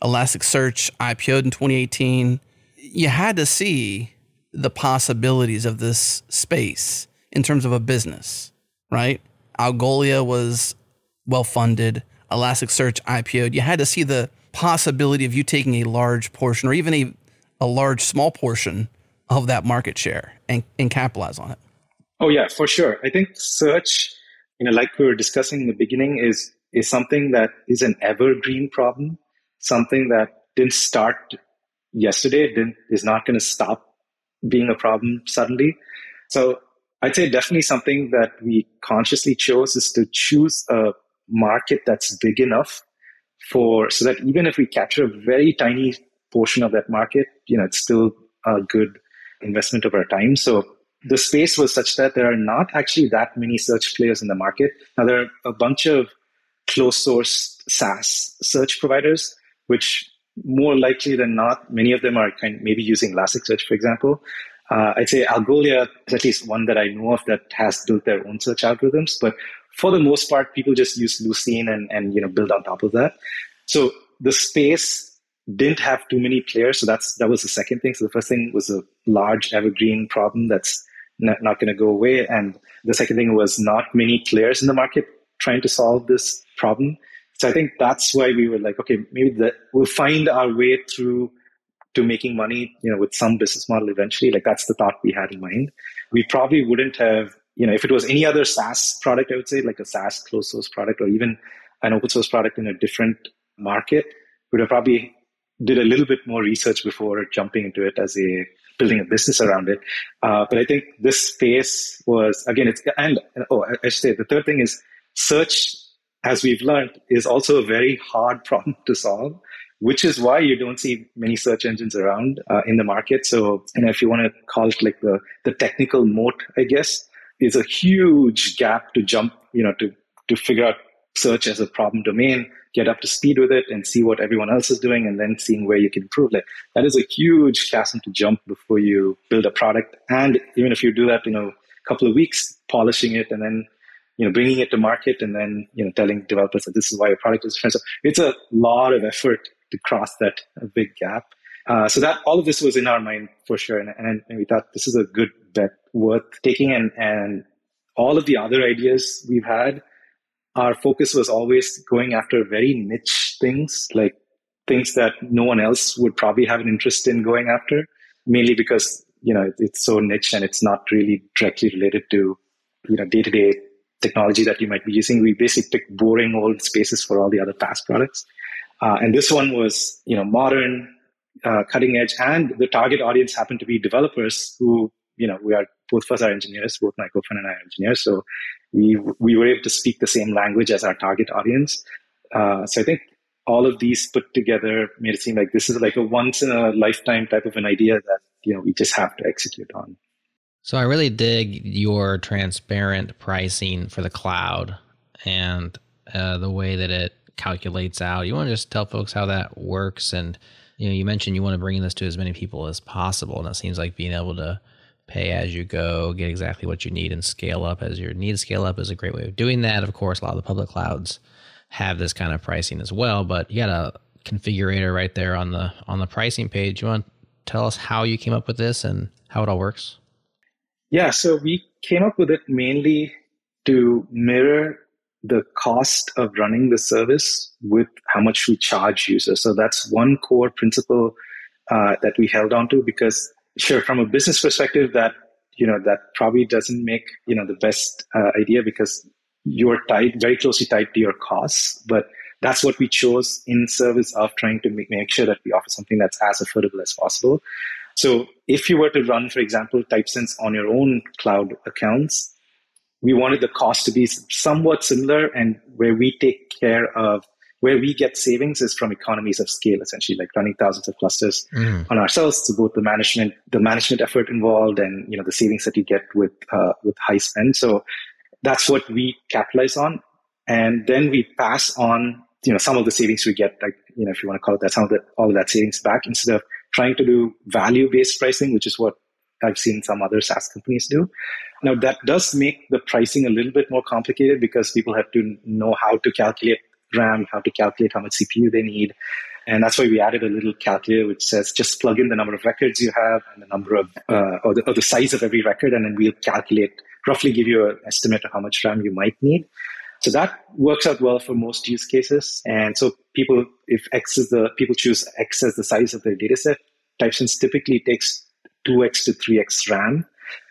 Elasticsearch I P O'd in twenty eighteen. You had to see the possibilities of this space in terms of a business, right? Algolia was well-funded. Elasticsearch I P O'd. You had to see the possibility of you taking a large portion or even a, a large small portion of that market share and, and capitalize on it. Oh, yeah, for sure. I think search, you know, like we were discussing in the beginning, is is something that is an evergreen problem, something that didn't start yesterday, didn't, is not going to stop being a problem suddenly. So I'd say definitely something that we consciously chose is to choose a market that's big enough for so that even if we capture a very tiny portion of that market, you know, it's still a good investment of our time. So the space was such that there are not actually that many search players in the market. Now, there are a bunch of closed source SaaS search providers, which more likely than not, many of them are kind of maybe using Elasticsearch, for example. Uh, I'd say Algolia is at least one that I know of that has built their own search algorithms. But for the most part, people just use Lucene and, and you know build on top of that. So the space didn't have too many players. So that's that was the second thing. So the first thing was a large evergreen problem that's not, not going to go away. And the second thing was not many players in the market trying to solve this problem. So I think that's why we were like, okay, maybe the, we'll find our way through to making money, you know, with some business model eventually. Like that's the thought we had in mind. We probably wouldn't have, you know, if it was any other SaaS product, I would say like a SaaS closed source product or even an open source product in a different market, we'd have probably did a little bit more research before jumping into it as a building a business around it. Uh, but I think this space was, again, it's, and, and oh, I, I should say the third thing is search, as we've learned, is also a very hard problem to solve, which is why you don't see many search engines around uh, in the market. So, you know, if you want to call it like the, the technical moat, I guess, is a huge gap to jump, you know, to, to figure out search as a problem domain, get up to speed with it and see what everyone else is doing and then seeing where you can improve it. That is a huge chasm to jump before you build a product. And even if you do that, you know, a couple of weeks polishing it and then, you know, bringing it to market and then, you know, telling developers that this is why your product is different. So it's a lot of effort to cross that big gap. Uh, so that all of this was in our mind for sure. And, and, and we thought this is a good bet worth taking. And, and all of the other ideas we've had, our focus was always going after very niche things, like things that no one else would probably have an interest in going after, mainly because, you know, it's so niche and it's not really directly related to, you know, day-to-day technology that you might be using. We basically picked boring old spaces for all the other past products. Uh, and this one was, you know, modern, uh, cutting edge, and the target audience happened to be developers who, you know, we are both of us are engineers, both my co-founder and I are engineers. So we we were able to speak the same language as our target audience. Uh, so I think all of these put together made it seem like this is like a once in a lifetime type of an idea that, you know, we just have to execute on. So I really dig your transparent pricing for the cloud and uh, the way that it calculates out. You want to just tell folks how that works? And, you know, you mentioned you want to bring this to as many people as possible. And it seems like being able to pay as you go, get exactly what you need and scale up as your needs scale up is a great way of doing that. Of course, a lot of the public clouds have this kind of pricing as well, but you got a configurator right there on the on the pricing page. You want to tell us how you came up with this and how it all works? Yeah, so we came up with it mainly to mirror the cost of running the service with how much we charge users. So that's one core principle uh, that we held on to because sure, from a business perspective, that you know that probably doesn't make you know the best uh, idea because you're tied very closely tied to your costs. But that's what we chose in service of trying to make, make sure that we offer something that's as affordable as possible. So if you were to run, for example, Typesense on your own cloud accounts, we wanted the cost to be somewhat similar, and where we take care of, where we get savings is from economies of scale, essentially, like running thousands of clusters mm. on ourselves. So both the management, the management effort involved, and you know the savings that you get with uh, with high spend. So that's what we capitalize on, and then we pass on you know some of the savings we get, like you know if you want to call it that, some of the, all of that savings back, instead of trying to do value based pricing, which is what I've seen some other SaaS companies do. Now that does make the pricing a little bit more complicated because people have to know how to calculate RAM, how to calculate how much C P U they need. And that's why we added a little calculator which says just plug in the number of records you have and the number of, uh, or, the, or the size of every record, and then we'll calculate, roughly give you an estimate of how much RAM you might need. So that works out well for most use cases. And so people, if X is the, people choose X as the size of their data set, Typesense typically takes two X to three X RAM,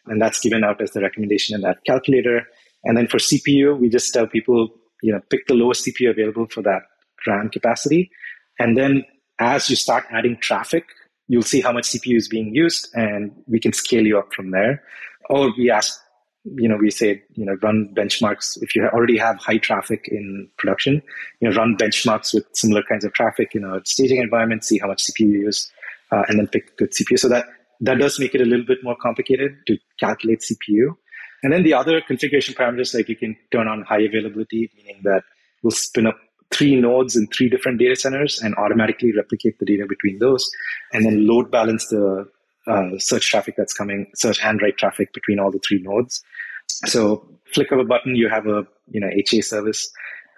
and that's given out as the recommendation in that calculator. And then for C P U, we just tell people, you know, pick the lowest C P U available for that RAM capacity. And then as you start adding traffic, you'll see how much C P U is being used, and we can scale you up from there. Or we ask, you know, we say, you know, run benchmarks. If you already have high traffic in production, you know, run benchmarks with similar kinds of traffic in our staging environment, see how much C P U you use, uh, and then pick good C P U. So that, that does make it a little bit more complicated to calculate C P U. And then the other configuration parameters, like you can turn on high availability, meaning that we'll spin up three nodes in three different data centers and automatically replicate the data between those, and then load balance the uh, search traffic that's coming, search and write traffic between all the three nodes. So flick of a button, you have a you know H A service.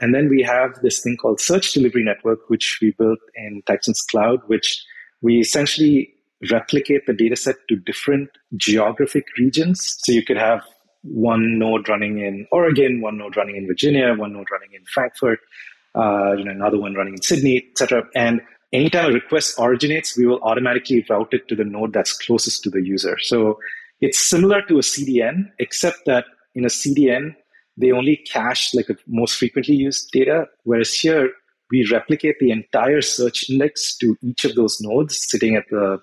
And then we have this thing called Search Delivery Network, which we built in Typesense Cloud, which we essentially replicate the data set to different geographic regions. So you could have one node running in Oregon, one node running in Virginia, one node running in Frankfurt, uh, you know, another one running in Sydney, et cetera. And anytime a request originates, we will automatically route it to the node that's closest to the user. So it's similar to a C D N, except that in a C D N, they only cache like the most frequently used data, whereas here we replicate the entire search index to each of those nodes sitting at the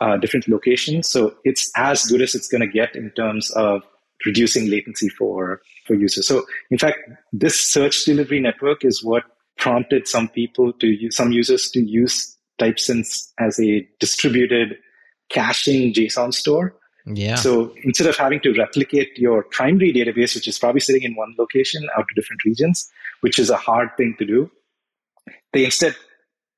uh, different locations. So it's as good as it's going to get in terms of reducing latency for, for users. So in fact, this search delivery network is what prompted some people to use, some users to use Typesense as a distributed caching JSON store. Yeah. So instead of having to replicate your primary database, which is probably sitting in one location out to different regions, which is a hard thing to do, they instead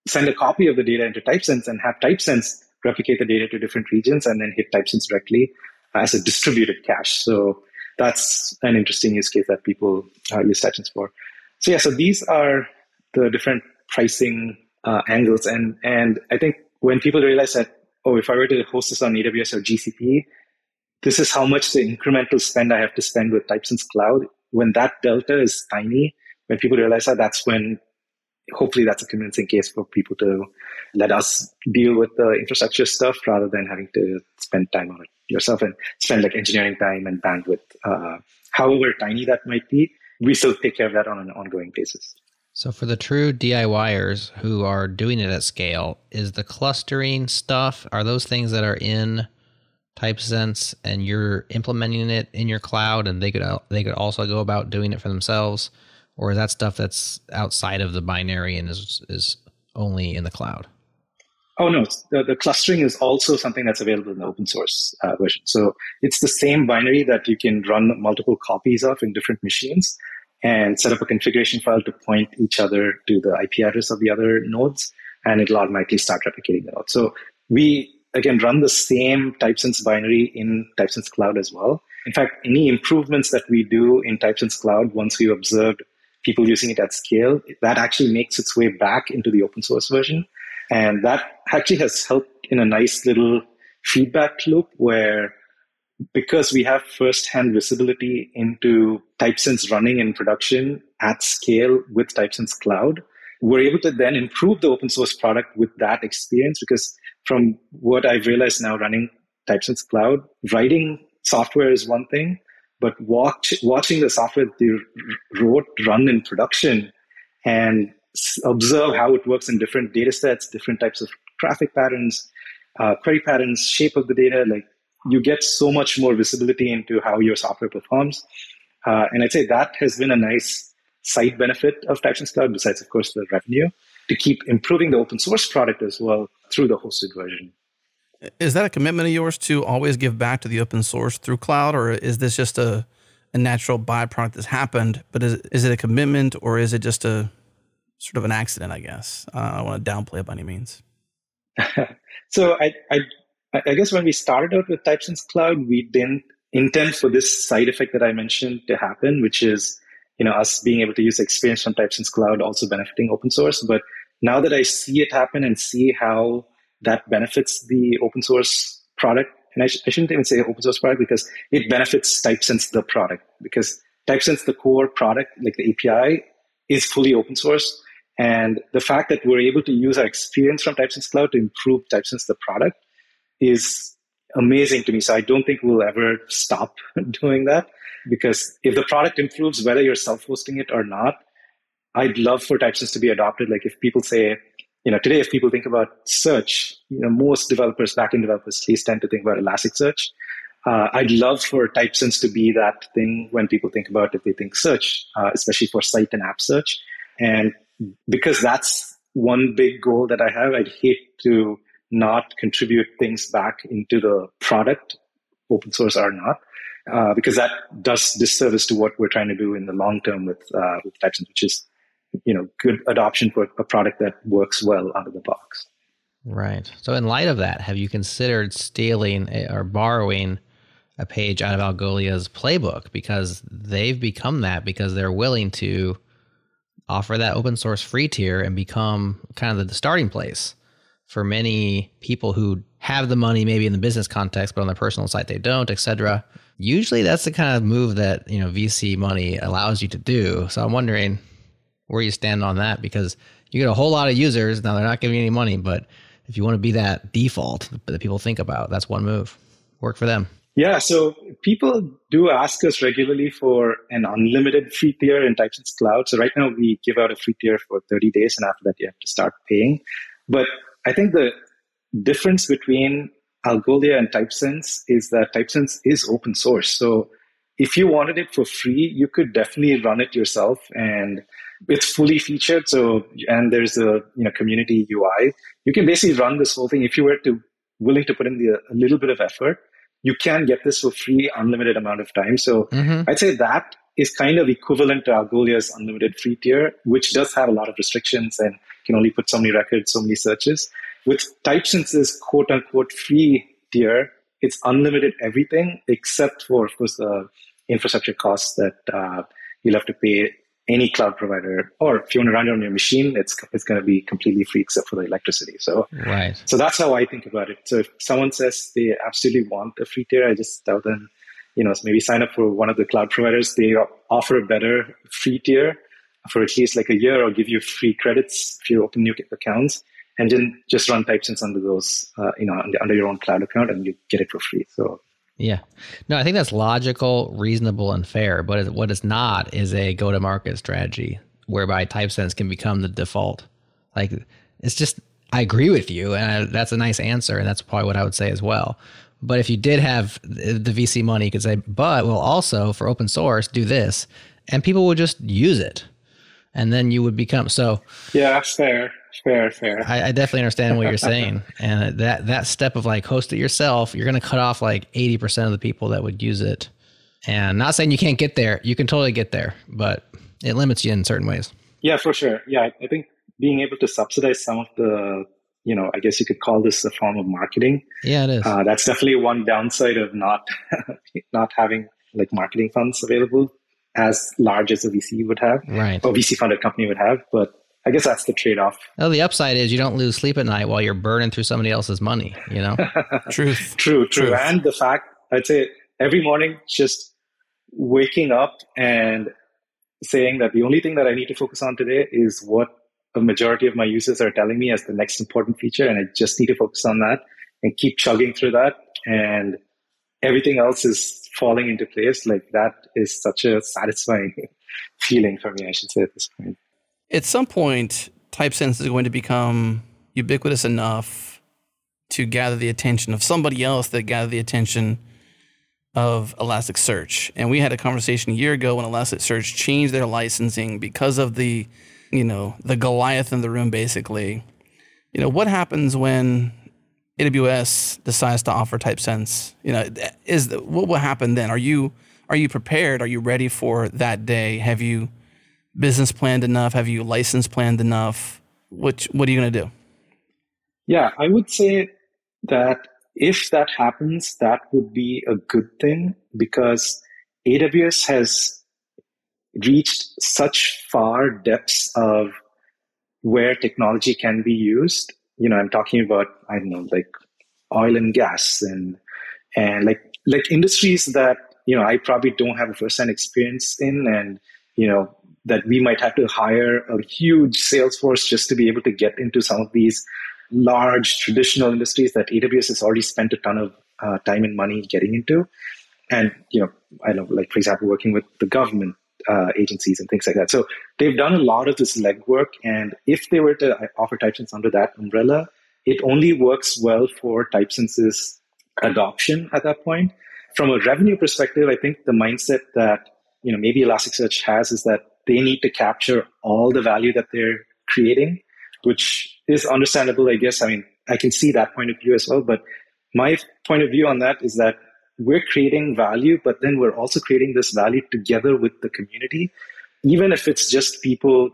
send a copy of the data into Typesense and have Typesense replicate the data to different regions and then hit Typesense directly as a distributed cache. So that's an interesting use case that people uh, use Typesense for. So yeah, so these are the different pricing uh, angles. And and I think when people realize that, oh, if I were to host this on A W S or G C P, this is how much the incremental spend I have to spend with Typesense Cloud. When that delta is tiny, when people realize that, that's when hopefully that's a convincing case for people to let us deal with the infrastructure stuff rather than having to spend time on it yourself and spend like engineering time and bandwidth. Uh, however tiny that might be, we still take care of that on an ongoing basis. So for the true DIYers who are doing it at scale, is the clustering stuff, are those things that are in Typesense and you're implementing it in your cloud and they could they could also go about doing it for themselves? Or is that stuff that's outside of the binary and is is only in the cloud? Oh, no. The, the clustering is also something that's available in the open source uh, version. So it's the same binary that you can run multiple copies of in different machines and set up a configuration file to point each other to the I P address of the other nodes, and it'll automatically start replicating the node. So we, again, run the same Typesense binary in Typesense Cloud as well. In fact, any improvements that we do in Typesense Cloud, once we've observed people using it at scale, that actually makes its way back into the open source version. And that actually has helped in a nice little feedback loop where, because we have firsthand visibility into Typesense running in production at scale with Typesense Cloud, we're able to then improve the open source product with that experience. Because from what I've realized now running Typesense Cloud, writing software is one thing, but watch, watching the software that you wrote run in production and observe how it works in different data sets, different types of traffic patterns, uh, query patterns, shape of the data, like you get so much more visibility into how your software performs. Uh, and I'd say that has been a nice side benefit of Typesense Cloud, besides, of course, the revenue, to keep improving the open source product as well through the hosted version. Is that a commitment of yours to always give back to the open source through cloud, or is this just a, a natural byproduct that's happened? But is, is it a commitment, or is it just a sort of an accident, I guess? Uh, I don't want to downplay it by any means. So I, I I guess when we started out with Typesense Cloud, we didn't intend for this side effect that I mentioned to happen, which is, you know, us being able to use experience from Typesense Cloud also benefiting open source. But now that I see it happen and see how that benefits the open source product, and I, sh- I shouldn't even say open source product, because it benefits Typesense, the product, because Typesense, the core product, like the A P I, is fully open source. And the fact that we're able to use our experience from Typesense Cloud to improve Typesense, the product, is amazing to me. So I don't think we'll ever stop doing that, because if the product improves, whether you're self-hosting it or not, I'd love for Typesense to be adopted. Like if people say, you know, today, if people think about search, you know, most developers, backend developers, at least tend to think about Elasticsearch. Uh, I'd love for Typesense to be that thing when people think about, if they think search, uh, especially for site and app search. And because that's one big goal that I have, I'd hate to not contribute things back into the product, open source or not, uh, because that does disservice to what we're trying to do in the long term with, uh, with Typesense, which is, you know, good adoption for a product that works well out of the box. Right. So in light of that, have you considered stealing or borrowing a page out of Algolia's playbook? Because they've become that, because they're willing to offer that open source free tier and become kind of the starting place for many people who have the money, maybe in the business context, but on their personal side, they don't, et cetera. Usually that's the kind of move that, you know, V C money allows you to do. So I'm wondering where you stand on that, because you get a whole lot of users. Now, they're not giving you any money, but if you want to be that default that people think about, that's one move. Work for them. Yeah, so people do ask us regularly for an unlimited free tier in Typesense Cloud. So right now we give out a free tier for thirty days, and after that you have to start paying. But I think the difference between Algolia and Typesense is that Typesense is open source. So if you wanted it for free, you could definitely run it yourself, and it's fully featured. So, and there's a, you know, community U I. You can basically run this whole thing. If you were to willing to put in the, a little bit of effort, you can get this for free, unlimited amount of time. So mm-hmm. I'd say that is kind of equivalent to Algolia's unlimited free tier, which does have a lot of restrictions and can only put so many records, so many searches. With Typesense's quote unquote free tier, it's unlimited everything except for, of course, the infrastructure costs that uh, you'll have to pay any cloud provider. Or if you want to run it on your machine, it's it's going to be completely free except for the electricity. So, right. So that's how I think about it. So if someone says they absolutely want a free tier, I just tell them, you know, maybe sign up for one of the cloud providers. They offer a better free tier for at least like a year, or give you free credits if you open new accounts, and then just run Typesense under those, uh, you know, under your own cloud account, and you get it for free. So. Yeah. No, I think that's logical, reasonable, and fair. But what it's not is a go-to-market strategy whereby Typesense can become the default. Like, it's just, I agree with you, and I, that's a nice answer, and that's probably what I would say as well. But if you did have the V C money, you could say, but we'll also, for open source, do this, and people will just use it. And then you would become, so... Yeah, fair. Fair, fair. I, I definitely understand what you're saying. And that, that step of like, host it yourself, you're going to cut off like eighty percent of the people that would use it. And not saying you can't get there. You can totally get there, but it limits you in certain ways. Yeah, for sure. Yeah, I think being able to subsidize some of the, you know, I guess you could call this a form of marketing. Yeah, it is. Uh, that's definitely one downside of not not having like marketing funds available as large as a V C would have. Right. Or V C-funded company would have, but I guess that's the trade-off. No, the upside is you don't lose sleep at night while you're burning through somebody else's money, you know? Truth. True, true. Truth. And the fact, I'd say every morning just waking up and saying that the only thing that I need to focus on today is what a majority of my users are telling me as the next important feature, and I just need to focus on that and keep chugging through that, and everything else is falling into place. Like, that is such a satisfying feeling for me, I should say, at this point. At some point, Typesense is going to become ubiquitous enough to gather the attention of somebody else that gathered the attention of Elasticsearch. And we had a conversation a year ago when Elasticsearch changed their licensing because of the, you know, the Goliath in the room, basically. You know, what happens when A W S decides to offer Typesense? You know, is the, what will happen then? Are you are you prepared? Are you ready for that day? Have you business planned enough? Have you license planned enough? What what are you going to do? Yeah, I would say that if that happens, that would be a good thing, because A W S has reached such far depths of where technology can be used. You know, I'm talking about, I don't know, like oil and gas and and like like industries that, you know, I probably don't have a first-hand experience in, and, you know, that we might have to hire a huge sales force just to be able to get into some of these large traditional industries that A W S has already spent a ton of uh, time and money getting into. And, you know, I know, like, for example, working with the government uh, agencies and things like that. So they've done a lot of this legwork. And if they were to offer Typesense under that umbrella, it only works well for Typesense's adoption at that point. From a revenue perspective, I think the mindset that, you know, maybe Elasticsearch has is that they need to capture all the value that they're creating, which is understandable, I guess. I mean, I can see that point of view as well. But my point of view on that is that we're creating value, but then we're also creating this value together with the community, even if it's just people,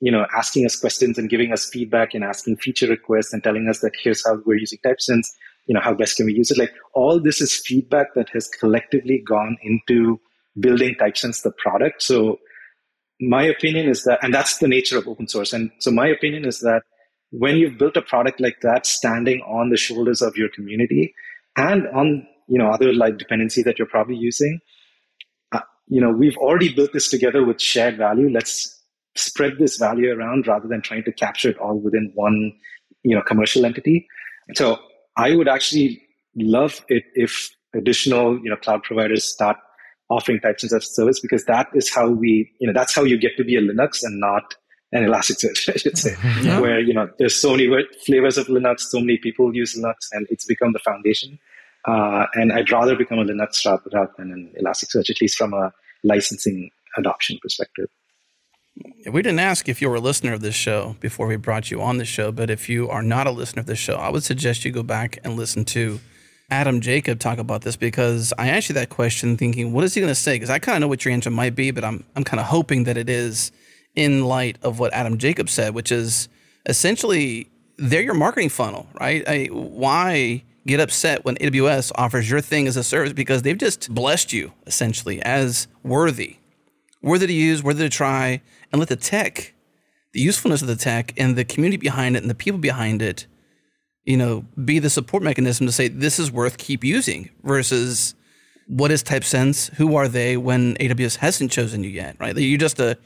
you know, asking us questions and giving us feedback and asking feature requests and telling us that here's how we're using Typesense, you know, how best can we use it? Like, all this is feedback that has collectively gone into building Typesense, the product. So my opinion is that, and that's the nature of open source. And so my opinion is that when you've built a product like that, standing on the shoulders of your community and on, you know, other like dependencies that you're probably using, uh, you know, we've already built this together with shared value. Let's spread this value around rather than trying to capture it all within one, you know, commercial entity. So I would actually love it if additional, you know, cloud providers start offering Typesense as a service, because that is how we, you know, that's how you get to be a Linux and not an Elasticsearch, I should say, yeah. Where, you know, there's so many flavors of Linux, so many people use Linux, and it's become the foundation. Uh, and I'd rather become a Linux rather than an Elasticsearch, at least from a licensing adoption perspective. We didn't ask if you were a listener of this show before we brought you on the show, but if you are not a listener of this show, I would suggest you go back and listen to Adam Jacob talk about this, because I asked you that question thinking, what is he going to say? Because I kind of know what your answer might be, but I'm I'm kind of hoping that it is in light of what Adam Jacob said, which is essentially they're your marketing funnel, right? I, why get upset when A W S offers your thing as a service? Because they've just blessed you essentially as worthy, worthy to use, worthy to try, and let the tech, the usefulness of the tech and the community behind it and the people behind it, you know, be the support mechanism to say this is worth keep using versus what is Typesense? Who are they when A W S hasn't chosen you yet, right? You're just a,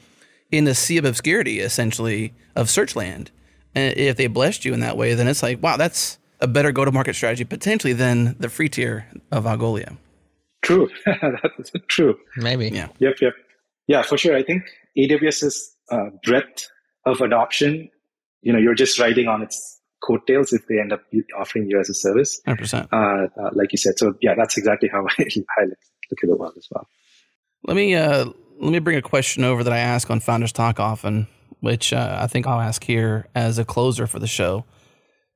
in a sea of obscurity, essentially, of search land. And if they blessed you in that way, then it's like, wow, that's a better go-to-market strategy potentially than the free tier of Algolia. True. That's true. Maybe. Yeah. Yep, yep. Yeah, for sure. I think AWS's uh, breadth of adoption, you know, you're just riding on its coattails if they end up offering you as a service. one hundred percent. Uh, uh, like you said. So yeah, that's exactly how I, I look at the world as well. Let me uh, let me bring a question over that I ask on Founders Talk often, which uh, I think I'll ask here as a closer for the show,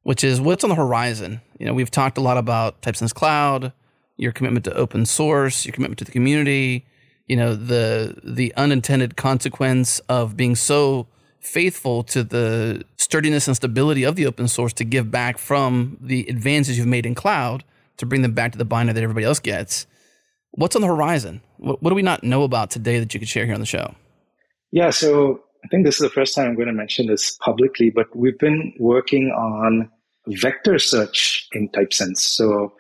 which is what's on the horizon? You know, we've talked a lot about Typesense Cloud, your commitment to open source, your commitment to the community, you know, the the unintended consequence of being so faithful to the sturdiness and stability of the open source to give back from the advances you've made in cloud to bring them back to the binder that everybody else gets. What's on the horizon? What, what do we not know about today that you could share here on the show? Yeah, so I think this is the first time I'm going to mention this publicly, but we've been working on vector search in Typesense. So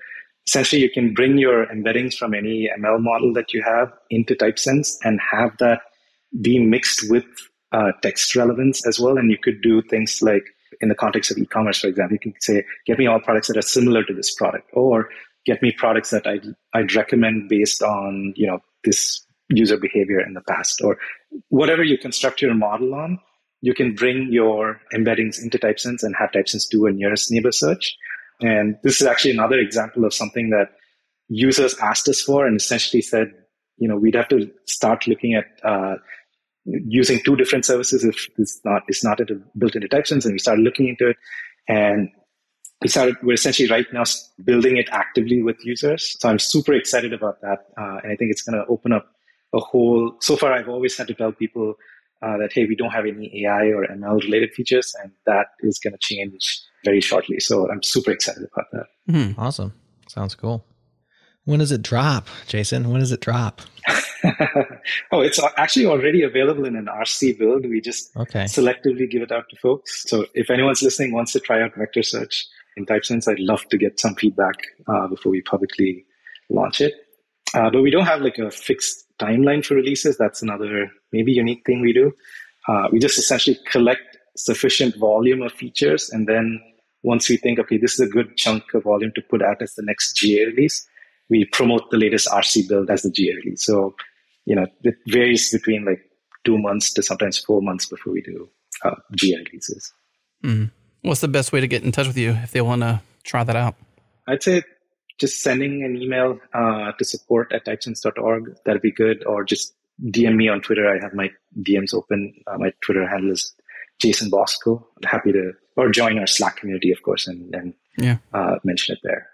essentially you can bring your embeddings from any M L model that you have into Typesense and have that be mixed with Uh, text relevance as well. And you could do things like, in the context of e-commerce, for example, you can say, get me all products that are similar to this product, or get me products that I'd, I'd recommend based on, you know, this user behavior in the past, or whatever you construct your model on. You can bring your embeddings into Typesense and have Typesense do a nearest neighbor search. And this is actually another example of something that users asked us for, and essentially said, you know, we'd have to start looking at uh, using two different services if it's not it's not built into Typesense. And we started looking into it, and we started. We're essentially right now building it actively with users. So I'm super excited about that, uh, and I think it's going to open up a whole. So far, I've always had to tell people uh, that hey, we don't have any A I or M L related features, and that is going to change very shortly. So I'm super excited about that. Mm-hmm. Awesome. Sounds cool. When does it drop, Jason? When does it drop? Oh, it's actually already available in an R C build. We just okay. selectively give it out to folks. So if anyone's listening wants to try out vector search in Typesense, I'd love to get some feedback uh, before we publicly launch it. Uh, but we don't have like a fixed timeline for releases. That's another maybe unique thing we do. Uh, we just essentially collect sufficient volume of features. And then once we think, okay, this is a good chunk of volume to put out as the next G A release, we promote the latest R C build as the G A release. So, you know, it varies between like two months to sometimes four months before we do uh, G A releases. Mm-hmm. What's the best way to get in touch with you if they want to try that out? I'd say just sending an email uh, to support at typesense dot org. That'd be good. Or just D M me on Twitter. I have my D Ms open. Uh, my Twitter handle is Jason Bosco. Happy to, or join our Slack community, of course, and, and yeah. uh, mention it there.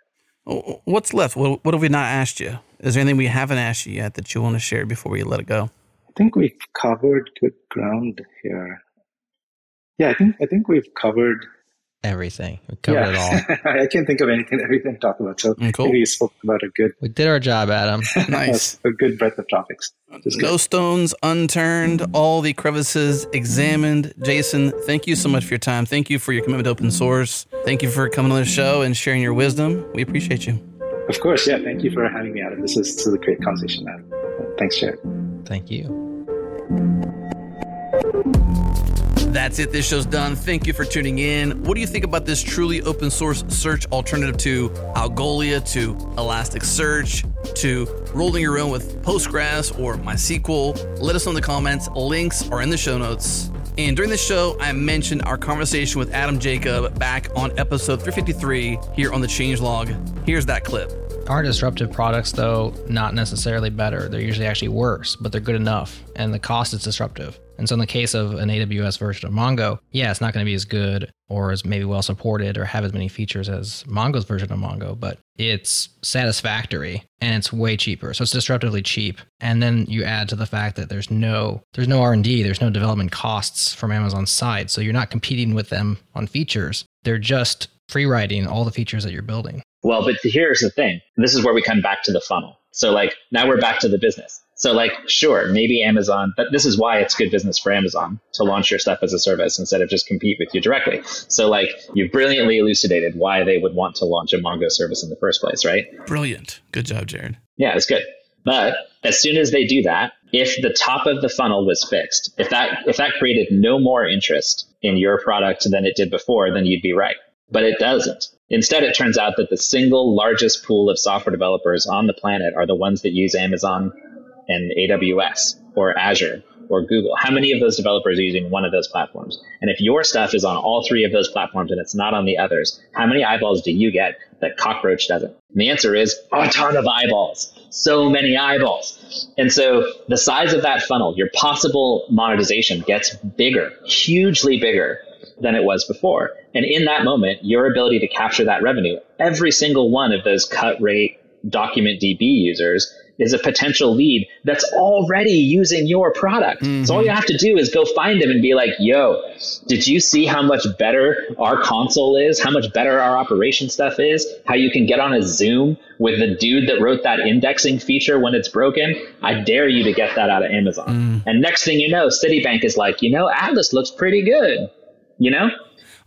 What's left? What have we not asked you? Is there anything we haven't asked you yet that you want to share before we let it go? I think we've covered good ground here. Yeah, I think I think we've covered everything. We covered yeah. it all. I can't think of anything that we didn't talk about. So mm, cool. We spoke about a good. We did our job, Adam. Nice. A good breadth of topics. Just no good. Stones unturned. All the crevices examined. Jason, thank you so much for your time. Thank you for your commitment to open source. Thank you for coming on the show and sharing your wisdom. We appreciate you. Of course, yeah. Thank you for having me, Adam. This is this is a great conversation, Adam. Thanks, Jared. Thank you. That's it. This show's done. Thank you for tuning in. What do you think about this truly open source search alternative to Algolia, to Elasticsearch, to rolling your own with Postgres or MySQL? Let us know in the comments. Links are in the show notes. And during the show, I mentioned our conversation with Adam Jacob back on episode three fifty-three here on The Changelog. Here's that clip. Our disruptive products, though, not necessarily better. They're usually actually worse, but they're good enough. And the cost is disruptive. And so in the case of an A W S version of Mongo, yeah, it's not going to be as good or as maybe well supported or have as many features as Mongo's version of Mongo, but it's satisfactory and it's way cheaper. So it's disruptively cheap. And then you add to the fact that there's no there's no R and D, there's no development costs from Amazon's side. So you're not competing with them on features. They're just free riding all the features that you're building. Well, but here's the thing. This is where we come back to the funnel. So like now we're back to the business. So like, sure, maybe Amazon, but this is why it's good business for Amazon to launch your stuff as a service instead of just compete with you directly. So like you brilliantly elucidated why they would want to launch a Mongo service in the first place, right? Brilliant. Good job, Jared. Yeah, it's good. But as soon as they do that, if the top of the funnel was fixed, if that if that created no more interest in your product than it did before, then you'd be right. But it doesn't. Instead, it turns out that the single largest pool of software developers on the planet are the ones that use Amazon and A W S or Azure or Google. How many of those developers are using one of those platforms? And if your stuff is on all three of those platforms and it's not on the others, how many eyeballs do you get that Cockroach doesn't? And the answer is a ton of eyeballs, so many eyeballs. And so the size of that funnel, your possible monetization gets bigger, hugely bigger than it was before. And in that moment, your ability to capture that revenue, every single one of those cut rate document D B users is a potential lead that's already using your product. Mm-hmm. So all you have to do is go find them and be like, yo, did you see how much better our console is? How much better our operation stuff is? How you can get on a Zoom with the dude that wrote that indexing feature when it's broken? I dare you to get that out of Amazon. Mm. And next thing you know, Citibank is like, you know, Atlas looks pretty good, you know?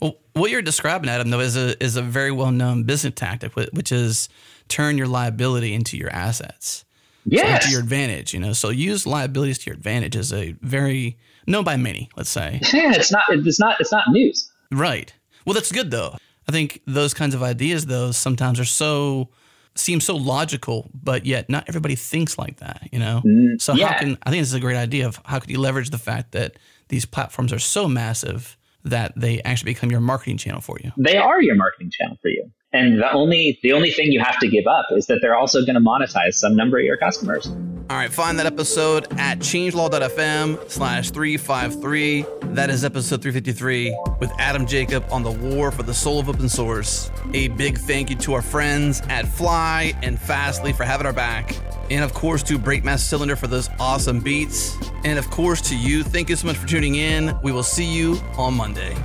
Well, what you're describing, Adam, though, is a is a very well-known business tactic, which is turn your liability into your assets. Yes. So to your advantage, you know. So use liabilities to your advantage is a very known by many, let's say. Yeah, it's not it's not it's not news. Right. Well, that's good though. I think those kinds of ideas though sometimes are so seem so logical, but yet not everybody thinks like that, you know? So yeah. how can I think this is a great idea of how could you leverage the fact that these platforms are so massive that they actually become your marketing channel for you. They are your marketing channel for you. And the only the only thing you have to give up is that they're also going to monetize some number of your customers. All right, find that episode at changelog dot f m slash three five three. That is episode three fifty-three with Adam Jacob on the war for the soul of open source. A big thank you to our friends at Fly and Fastly for having our back. And of course to Breakmaster Cylinder for those awesome beats. And of course to you, thank you so much for tuning in. We will see you on Monday.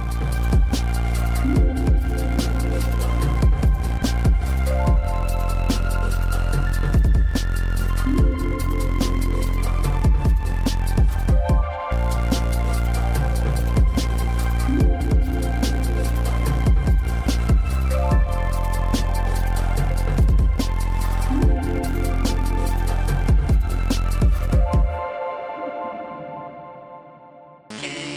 Okay.